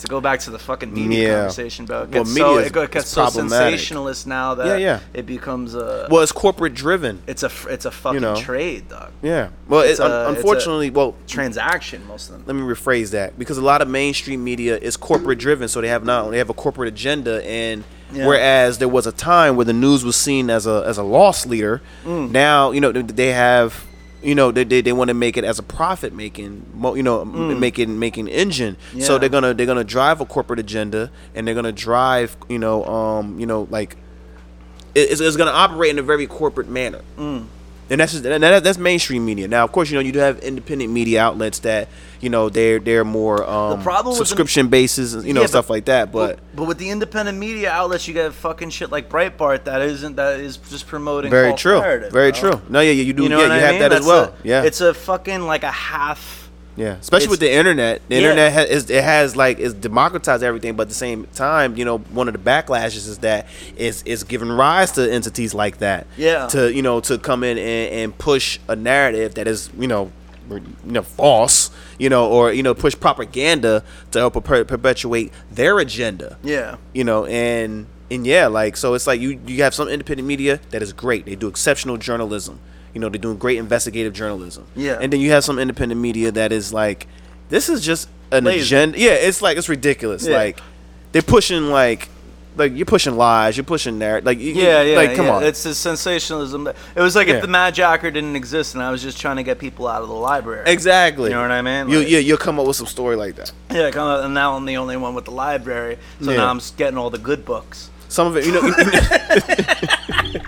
To go back to the fucking media yeah. conversation, bro. It gets well, media so, is, it gets so sensationalist now that yeah, yeah. it becomes a... Well, it's corporate-driven. It's a it's a fucking you know. trade, dog. Yeah. Well, it's it, a, unfortunately... It's well, transaction, most of them. Let me rephrase that. Because a lot of mainstream media is corporate-driven, so they have not they have a corporate agenda, and yeah. whereas there was a time where the news was seen as a as a loss leader, mm. now, you know, they have... You know, they they, they want to make it as a profit making, you know, mm. making making engine. Yeah. So they're gonna they're gonna drive a corporate agenda, and they're gonna drive, you know, um, you know, like it, it's, it's gonna operate in a very corporate manner. Mm. And that's just, and that, that's mainstream media. Now, of course, you know, you do have independent media outlets that, you know, they're they're more um, the subscription in, bases, you know, yeah, stuff but, like that. But, but but with the independent media outlets, you got fucking shit like Breitbart that isn't that is just promoting very false true, narrative, very bro. true. No, yeah, yeah, you do. You know yeah, you I have mean? that that's as well. A, yeah, it's a fucking like a half. Yeah, especially with the internet. The yeah. internet has, is, it has like it's democratized everything, but at the same time, you know, one of the backlashes is that it's it's giving rise to entities like that. Yeah, to you know to come in and, and push a narrative that is you know you know false, you know, or you know push propaganda to help per- perpetuate their agenda. Yeah, you know and and yeah, like so it's like you you have some independent media that is great. They do exceptional journalism. You know, they're doing great investigative journalism. Yeah. And then you have some independent media that is like, this is just an Lazy. agenda. Yeah, it's like, it's ridiculous. Yeah. Like, they're pushing, like, like you're pushing lies, you're pushing narrative. Like, you, yeah, yeah, like, come yeah. on. It's the sensationalism. It was like yeah. if the Mad Jacker didn't exist and I was just trying to get people out of the library. Exactly. You know what I mean? Like, you, yeah, you'll come up with some story like that. Yeah, come up, and now I'm the only one with the library. So yeah. now I'm getting all the good books. Some of it, you know. You know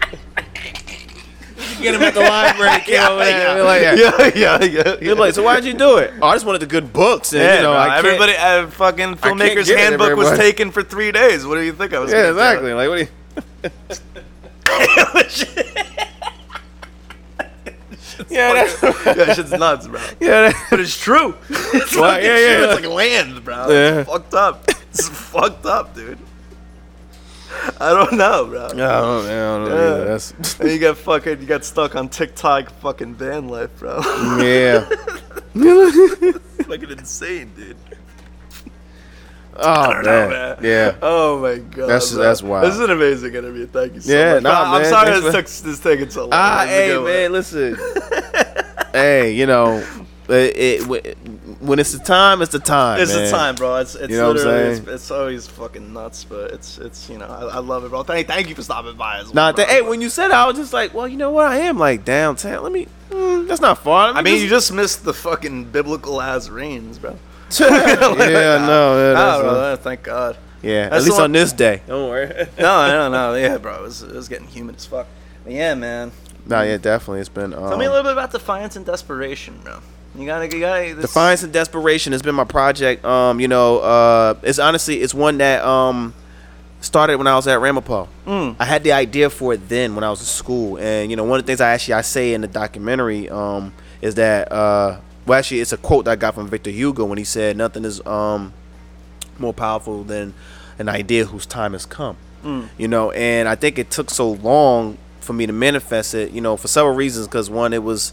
get him at the library, kid. Yeah, over there. Like, yeah, yeah, yeah. You're yeah. like, so why'd you do it? Oh, I just wanted the good books. And, yeah, you know, no, I everybody, I, fucking filmmaker's I handbook it, was taken for three days. What do you think I was? Yeah, exactly. Tell? Like, what do you? Yeah, that's yeah, that shit's nuts, bro. Yeah, that... but it's true. It's well, like, yeah, yeah, true. yeah. It's like land, bro. Yeah. It's fucked up. It's fucked up, dude. I don't know, bro. Yeah, I don't, yeah, I don't know either. That's and you got fucking, you got stuck on TikTok fucking van life, bro. Yeah. It's fucking insane, dude. Oh, I don't man. know, man. Yeah. Oh, my God. That's just, that's wild. This is an amazing interview. Thank you so yeah, much. Nah, I'm man, sorry this, took, this taking so long. Ah, hey, man, way. listen. Hey, you know, it, it, when it's the time, it's the time. It's man. the time, bro. It's it's you know literally it's, it's always fucking nuts, but it's it's you know I, I love it, bro. Thank thank you for stopping by as well. Nah, bro, th- hey, when you said it, I was just like, well, you know what? I am like downtown. Let me. Mm, that's not far. Me I mean, just, you just missed the fucking biblical ass rains, bro. like, yeah, nah, no, yeah, nah, bro, nah, thank God. Yeah, that's at least one, on this day. Don't worry. no, no, no. Yeah, bro, it was it was getting humid as fuck. But yeah, man. Nah, yeah, definitely. It's been. Um, Tell me a little bit about Defiance and Desperation, bro. You gotta, you gotta. This. Defiance and Desperation has been my project. Um, you know, uh, it's honestly, it's one that um started when I was at Ramapo. Mm. I had the idea for it then when I was in school, and you know, one of the things I actually I say in the documentary um is that uh well actually it's a quote that I got from Victor Hugo when he said nothing is um more powerful than an idea whose time has come. Mm. You know, and I think it took so long for me to manifest it. You know, for several reasons. Because one, it was.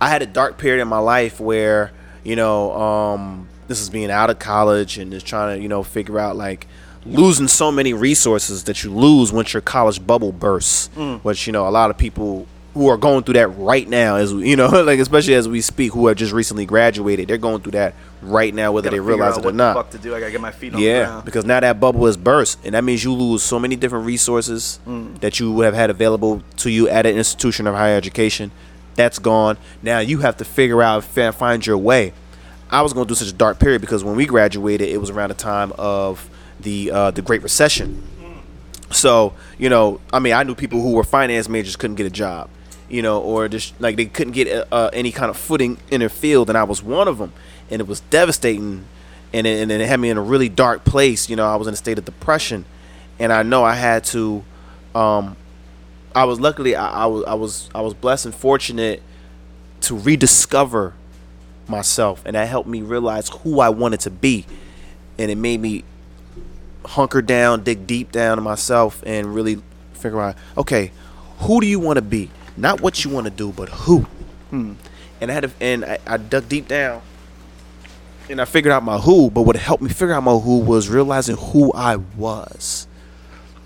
I had a dark period in my life where, you know, um, this is being out of college and just trying to, you know, figure out like losing so many resources that you lose once your college bubble bursts, mm. which, you know, a lot of people who are going through that right now is, you know, like especially as we speak, who have just recently graduated, they're going through that right now, whether they realize it or not. What the fuck to do? I gotta get my feet on the ground. Yeah, because now that bubble has burst, and that means you lose so many different resources mm. that you would have had available to you at an institution of higher education. That's gone. Now you have to figure out, find your way. I was going through such a dark period because when we graduated, it was around the time of the uh, the Great Recession. So, you know, I mean, I knew people who were finance majors couldn't get a job, you know, or just like they couldn't get uh, any kind of footing in their field. And I was one of them. And it was devastating. And it, and it had me in a really dark place. You know, I was in a state of depression. And I know I had to... Um, I was luckily I, I was I was I was blessed and fortunate to rediscover myself, and that helped me realize who I wanted to be, and it made me hunker down, dig deep down to myself, and really figure out, okay, who do you want to be? Not what you want to do, but who. Hmm. And I had to, and I, I dug deep down and I figured out my who, but what helped me figure out my who was realizing who I was.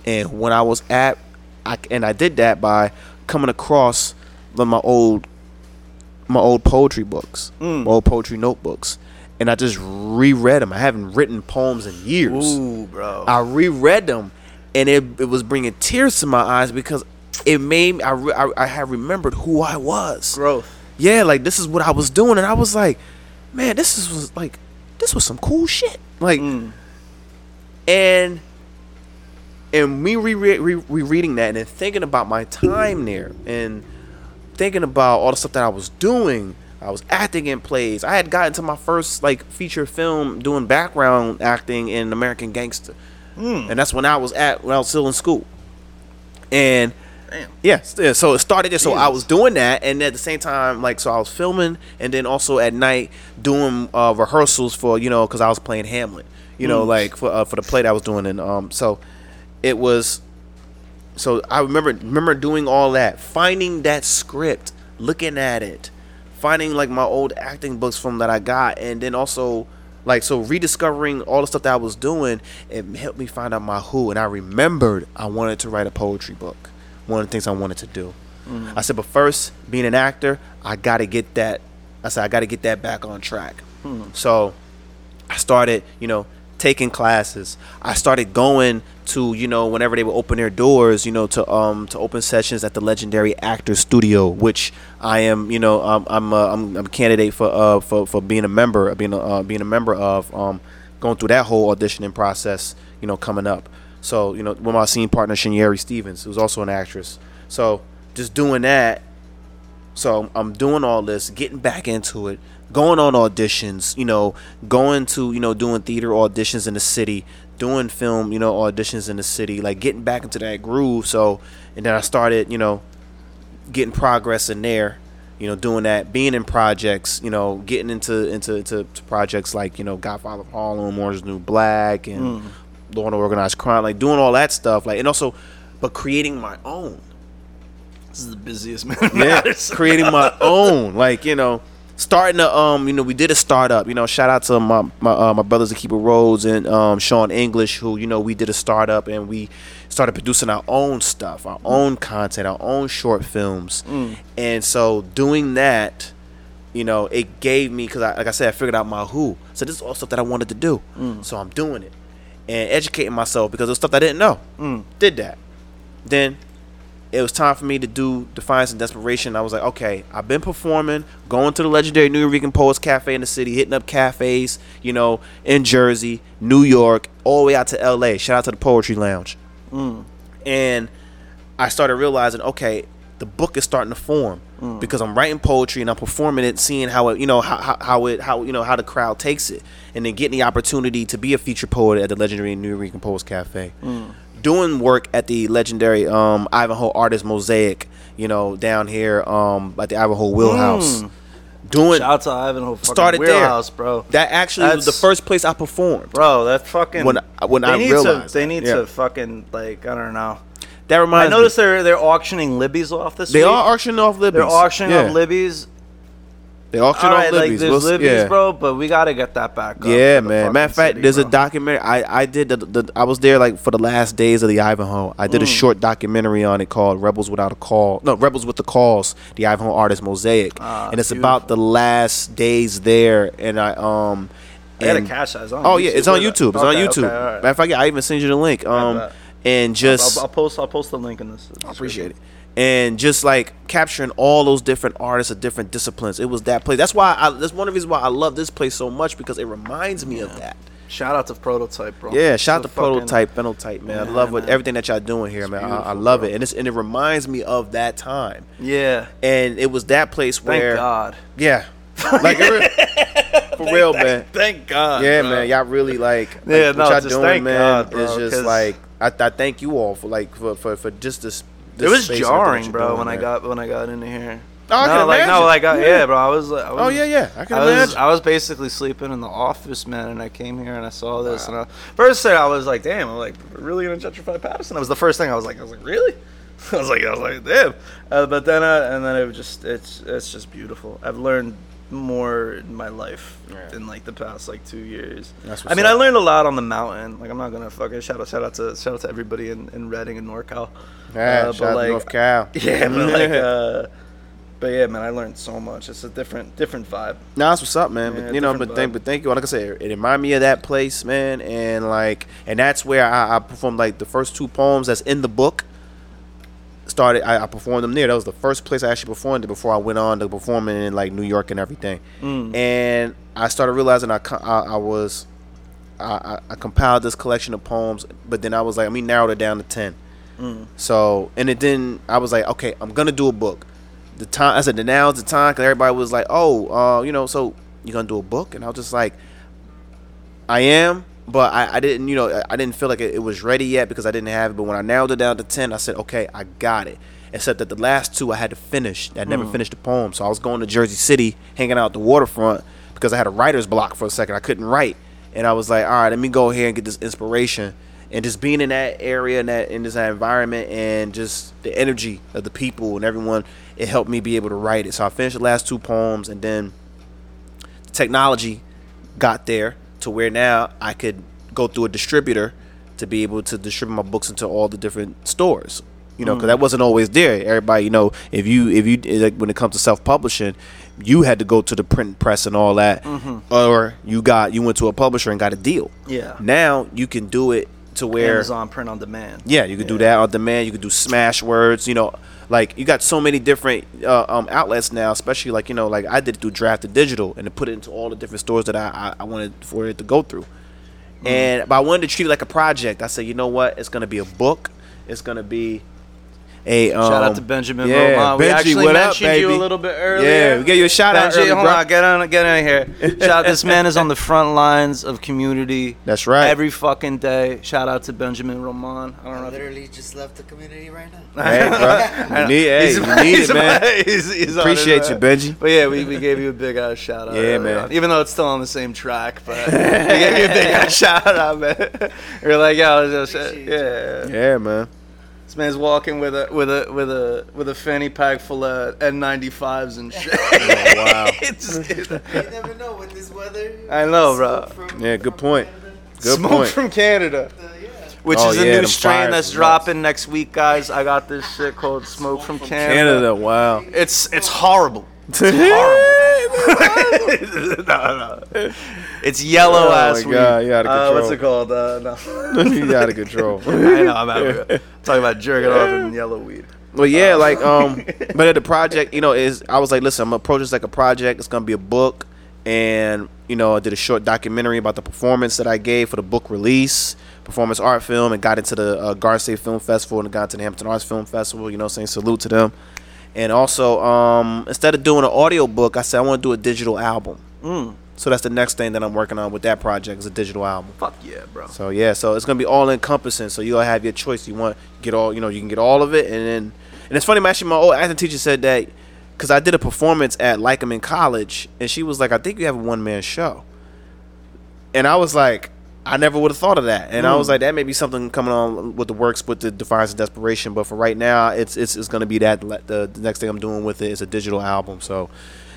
And when I was at, I, and I did that by coming across the, my old, my old poetry books, mm. my old poetry notebooks, and I just reread them. I haven't written poems in years. Ooh, bro! I reread them, and it it was bringing tears to my eyes because it made I re, I, I had remembered who I was. Growth. Yeah, like this is what I was doing, and I was like, man, this is was like, this was some cool shit. Like, mm. and. And me re-re- re- rereading that and then thinking about my time there and thinking about all the stuff that I was doing. I was acting in plays. I had gotten to my first like feature film doing background acting in American Gangster. Mm. And that's when I was at when I was still in school. And Damn. yeah, so it started there. So Jesus. I was doing that, and at the same time, like, so I was filming, and then also at night doing uh, rehearsals for, you know, because I was playing Hamlet, you mm. know, like for uh, for the play that I was doing, and um, so. It was, so I remember remember doing all that, finding that script, looking at it, finding like my old acting books from that I got, and then also like so rediscovering all the stuff that I was doing. It helped me find out my who, and I remembered I wanted to write a poetry book. One of the things I wanted to do. Mm-hmm. I said, but first, being an actor, I gotta get that. I said I gotta get that back on track. Mm-hmm. So I started, you know, taking classes. I started going to, you know, whenever they would open their doors, you know, to um to open sessions at the legendary Actor Studio, which I am, you know, um, I'm uh, I'm I'm a candidate for uh for, for being a member being a, uh, being a member of um going through that whole auditioning process, you know, coming up. So, you know, with my scene partner Shanieri Stevens, who's also an actress. So just doing that. So I'm doing all this, getting back into it, going on auditions, you know, going to, you know, doing theater auditions in the city, doing film, you know, auditions in the city, like getting back into that groove. So, and then I started, you know, getting progress in there, you know, doing that, being in projects, you know, getting into into, into projects like, you know, Godfather of Harlem, Orange is the New Black, and mm. Law and Organized Crime, like doing all that stuff, like, and also, but creating my own. This is the busiest man. Yeah, creating my own, like, you know. Starting to, um, you know, we did a startup. You know, shout out to my my, uh, my brothers at Keeper Rhodes and um, Sean English, who, you know, we did a startup and we started producing our own stuff, our own content, our own short films. Mm. And so doing that, you know, it gave me, because, like I said, I figured out my who. So this is all stuff that I wanted to do. Mm. So I'm doing it and educating myself because it was stuff I didn't know. Mm. Did that. Then it was time for me to do Defiance and Desperation. I was like, okay, I've been performing, going to the legendary New York Poets Cafe in the city, hitting up cafes, you know, in Jersey, New York, all the way out to L A. Shout out to the Poetry Lounge. Mm. And I started realizing, okay, the book is starting to form mm. because I'm writing poetry and I'm performing it, seeing how it, you know, how, how, how it, how, you know, how the crowd takes it, and then getting the opportunity to be a feature poet at the legendary New York Poets Cafe. Mm. Doing work at the legendary um, Ivanhoe Artist Mosaic, you know, down here um, at the Ivanhoe Wheelhouse. Mm. Doing shout out to Ivanhoe fucking Wheelhouse, there. Bro. That actually That's, was the first place I performed, bro. That fucking when when I realized to, they need yeah. to fucking like I don't know. That reminds. I noticed me. they're they're auctioning Libby's off this. They week. are auctioning off Libby's. They're auctioning yeah. off Libby's. They auctioned off right, Libby's. Like, there's we'll, Libby's, yeah. bro, but we gotta get that back up. Yeah, man. Matter of fact, city, there's bro. a documentary. I, I did the, the I was there like for the last days of the Ivanhoe. I did mm. a short documentary on it called Rebels Without a Call. No, Rebels with the Calls, the Ivanhoe Artist Mosaic. Ah, and it's beautiful. About the last days there, and I um and, I gotta cash that. It's on Oh YouTube. yeah, it's on YouTube. It's okay, on YouTube. Okay, all right. Matter of fact, I even send you the link. Um and just I'll, I'll post I'll post the link in this. I appreciate it. And just like capturing all those different artists of different disciplines, it was that place. That's why I, that's one of the reasons why I love this place so much, because it reminds me yeah. of that. Shout out to Prototype, bro. Yeah, shout it's out to Prototype, Phenotype, man. man. I love man. What everything that y'all doing here, it's man. I, I love bro. it, and it's and it reminds me of that time. Yeah, and it was that place where. Thank God. Yeah. Like for real, for real thank, man. Thank God. Yeah, bro. man. Y'all really like. like yeah, what no, y'all doing, thank man. God, bro, it's just like I, I thank you all for like for for, for just this. It was jarring, bro, when there. I got when I got in here. Oh, I no, can like, imagine. No, like, I, yeah. yeah, bro, I was like... I was, oh, yeah, yeah, I can I imagine. Was, I was basically sleeping in the office, man, and I came here and I saw this. Wow. And I, first thing, I was like, damn, I'm like, really going to gentrify Patterson? That was the first thing I was like, I was like, really? I was like, I was like, damn. Uh, but then, uh, and then it was just, it's it's just beautiful. I've learned more in my life yeah. in like the past like two years. That's what's I mean, up. I learned a lot on the mountain. Like, I'm not gonna fucking shout out, shout out to, shout out to everybody in, in Redding and NorCal. Yeah, uh, shout out like, North Cal. Yeah, but like, uh, but yeah, man, I learned so much. It's a different, different vibe. Nah, that's what's up, man. Yeah, but you know, but vibe. thank, but thank you. Like I said, it reminded me of that place, man, and like, and that's where I, I performed like the first two poems that's in the book. Started, I, I performed them there. That was the first place I actually performed it before I went on to performing in like New York and everything. Mm. And I started realizing I, I, I was, I, I compiled this collection of poems, but then I was like, let me narrow it down to ten. Mm. So, and it didn't, I was like, okay, I'm going to do a book. The time, I said, now's the time, because everybody was like, oh, uh, you know, so you're going to do a book? And I was just like, I am. But I, I didn't, you know, I didn't feel like it, it was ready yet because I didn't have it. But when I narrowed it down to ten, I said, okay, I got it. Except that the last two I had to finish. I never mm. finished the poem. So I was going to Jersey City, hanging out at the waterfront because I had a writer's block for a second. I couldn't write. And I was like, all right, let me go here and get this inspiration. And just being in that area and that in this environment and just the energy of the people and everyone, it helped me be able to write it. So I finished the last two poems, and then the technology got there. To where now I could go through a distributor to be able to distribute my books into all the different stores, you know, because mm. that wasn't always there. Everybody, you know, if you if you like when it comes to self-publishing, you had to go to the print press and all that, mm-hmm. or you got you went to a publisher and got a deal. Yeah. Now you can do it to where Amazon print on demand. Yeah, you could yeah. do that on demand. You could do Smashwords. You know, like you got so many different uh, um, outlets now, especially like, you know, like I did it through Drafted Digital and to put it into all the different stores that I, I, I wanted for it to go through. Mm-hmm. And but I wanted to treat it like a project. I said, you know what? It's going to be a book. It's going to be a um, shout out to Benjamin yeah, Roman. We Benji, actually what mentioned up, baby? You a little bit earlier. Yeah, we gave you a shout Benji, out early, hold bro. on, get on, get in here. Shout out, this man is on the front lines of community. That's right. Every fucking day. Shout out to Benjamin Roman. I don't I know. Literally if... just left the community right now. Hey, bro. You need, hey, he's, you need he's, it, man. He's, he's Appreciate you, Benji. But yeah, we, we gave you a big ass shout out. Yeah, man. On. Even though it's still on the same track, but we gave you a big ass shout out, man. We were like, yo, yeah, yeah, yeah, man. This man's walking with a with a with a with a fanny pack full of N ninety-fives and shit. Oh, wow! It's, it's, you never know with this weather. I know, bro. From, yeah, good point. Good smoke point. From Canada, uh, yeah. which oh, is a yeah, new strain that's dropping next week, guys. I got this shit called Smoke, smoke from, from Canada. Canada. Wow. It's it's horrible. It's horrible. no, no. It's yellow oh ass weed. God, you out of control. Uh, what's it called? Uh, no. you out of control. I know, I'm out of control. Talking about jerking off and yellow weed. Well, yeah, uh, like, um, but at the project, you know, is I was like, listen, I'm going to approach this like a project. It's going to be a book. And, you know, I did a short documentary about the performance that I gave for the book release, performance art film, and got into the uh, Garden State Film Festival and got to the Hampton Arts Film Festival, you know, saying salute to them. And also, um, instead of doing an audio book, I said I want to do a digital album. Mm. So that's the next thing that I'm working on with that project is a digital album. Fuck yeah, bro. So yeah, so it's gonna be all encompassing. So you'll have your choice. You want get all, you know, you can get all of it, and then and it's funny. My actually, my old acting teacher said that because I did a performance at Lycum in college, and she was like, "I think you have a one man show," and I was like, I never would have thought of that, and mm. I was like, that may be something coming on with the works with the Defiance and Desperation, but for right now, it's it's it's gonna be that the, the next thing I'm doing with it is a digital album. So,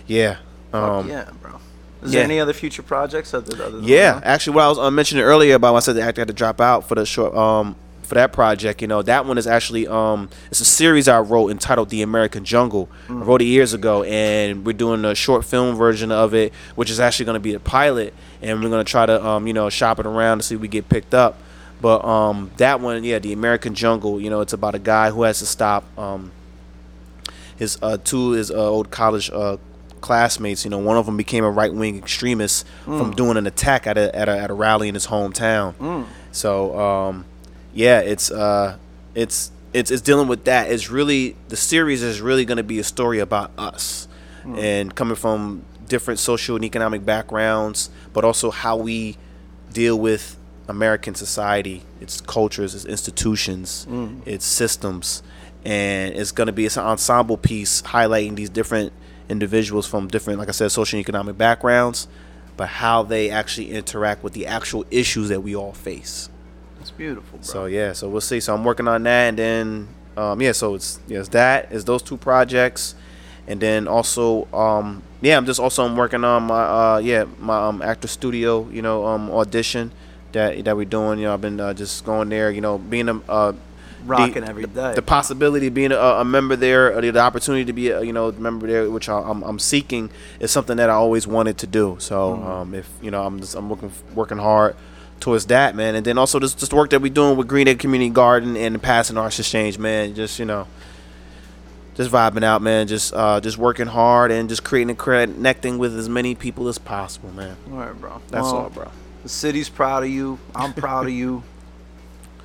yeah, um, yeah, bro. Is yeah. there any other future projects other than yeah? That? Actually, what I was uh, mentioning earlier about when I said the actor had to drop out for the short um for that project, you know, that one is actually um it's a series I wrote entitled The American Jungle. Mm. I wrote it years ago, and we're doing a short film version of it, which is actually gonna be a pilot. And we're going to try to, um, you know, shop it around to see if we get picked up. But um, that one, yeah, The American Jungle, you know, it's about a guy who has to stop um, his uh, two his uh, old college uh, classmates. You know, one of them became a right-wing extremist mm. from doing an attack at a, at a at a rally in his hometown. Mm. So, um, yeah, it's uh, it's it's it's dealing with that. It's really the series is really going to be a story about us mm. and coming from different social and economic backgrounds, but also how we deal with American society, its cultures, its institutions, mm. its systems. And it's going to be it's an ensemble piece highlighting these different individuals from different, like I said, social and economic backgrounds, but how they actually interact with the actual issues that we all face. That's beautiful, bro. So, yeah, so we'll see. So I'm working on that. And then, um, yeah, so it's, yeah, it's that, it's those two projects. And then also, um, yeah, I'm just also I'm working on my uh, yeah my um, actor studio, you know, um, audition that that we're doing. You know, I've been uh, just going there, you know, being a uh, rocking the, every day. The possibility of being a, a member there, the, the opportunity to be a, you know, member there, which I, I'm I'm seeking, is something that I always wanted to do. So mm-hmm. um, if you know, I'm just I'm working working hard towards that, man. And then also just just the work that we're doing with Green Egg Community Garden and the Passing Arts Exchange, man. Just you know. Just vibing out, man. Just uh, just working hard and just creating and connecting with as many people as possible, man. All right, bro. That's well, all, bro. The city's proud of you. I'm proud of you.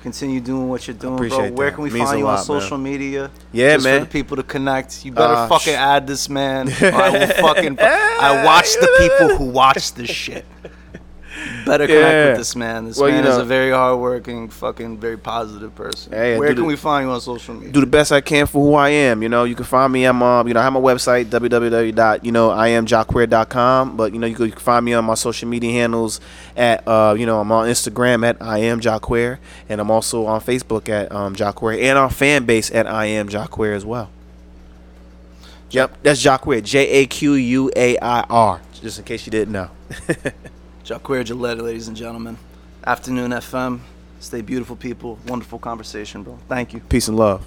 Continue doing what you're doing, bro. Where that. Can we Means find you lot, on social man. Media? Yeah, just man. For the people to connect. You better uh, fucking sh- add this, man. Or I will fucking. I watch the people who watch this shit. Better connect yeah. with this man. This well, man you know, is a very hardworking, fucking, very positive person. Hey, Where can the, we find you on social media? Do the best I can for who I am. You know, you can find me. I'm, um, you know, I have my website w w w dot you know i am jaquair dot com. But you know, you can, you can find me on my social media handles at, uh, you know, I'm on Instagram at I am Jaquair, and I'm also on Facebook at um, Jaquair, and our fan base at I am Jaquair as well. Yep, that's Jaquair, J A Q U A I R. Just in case you didn't know. Jaquair Gillette, ladies and gentlemen. Afternoon F M. Stay beautiful, people. Wonderful conversation, bro. Thank you. Peace and love.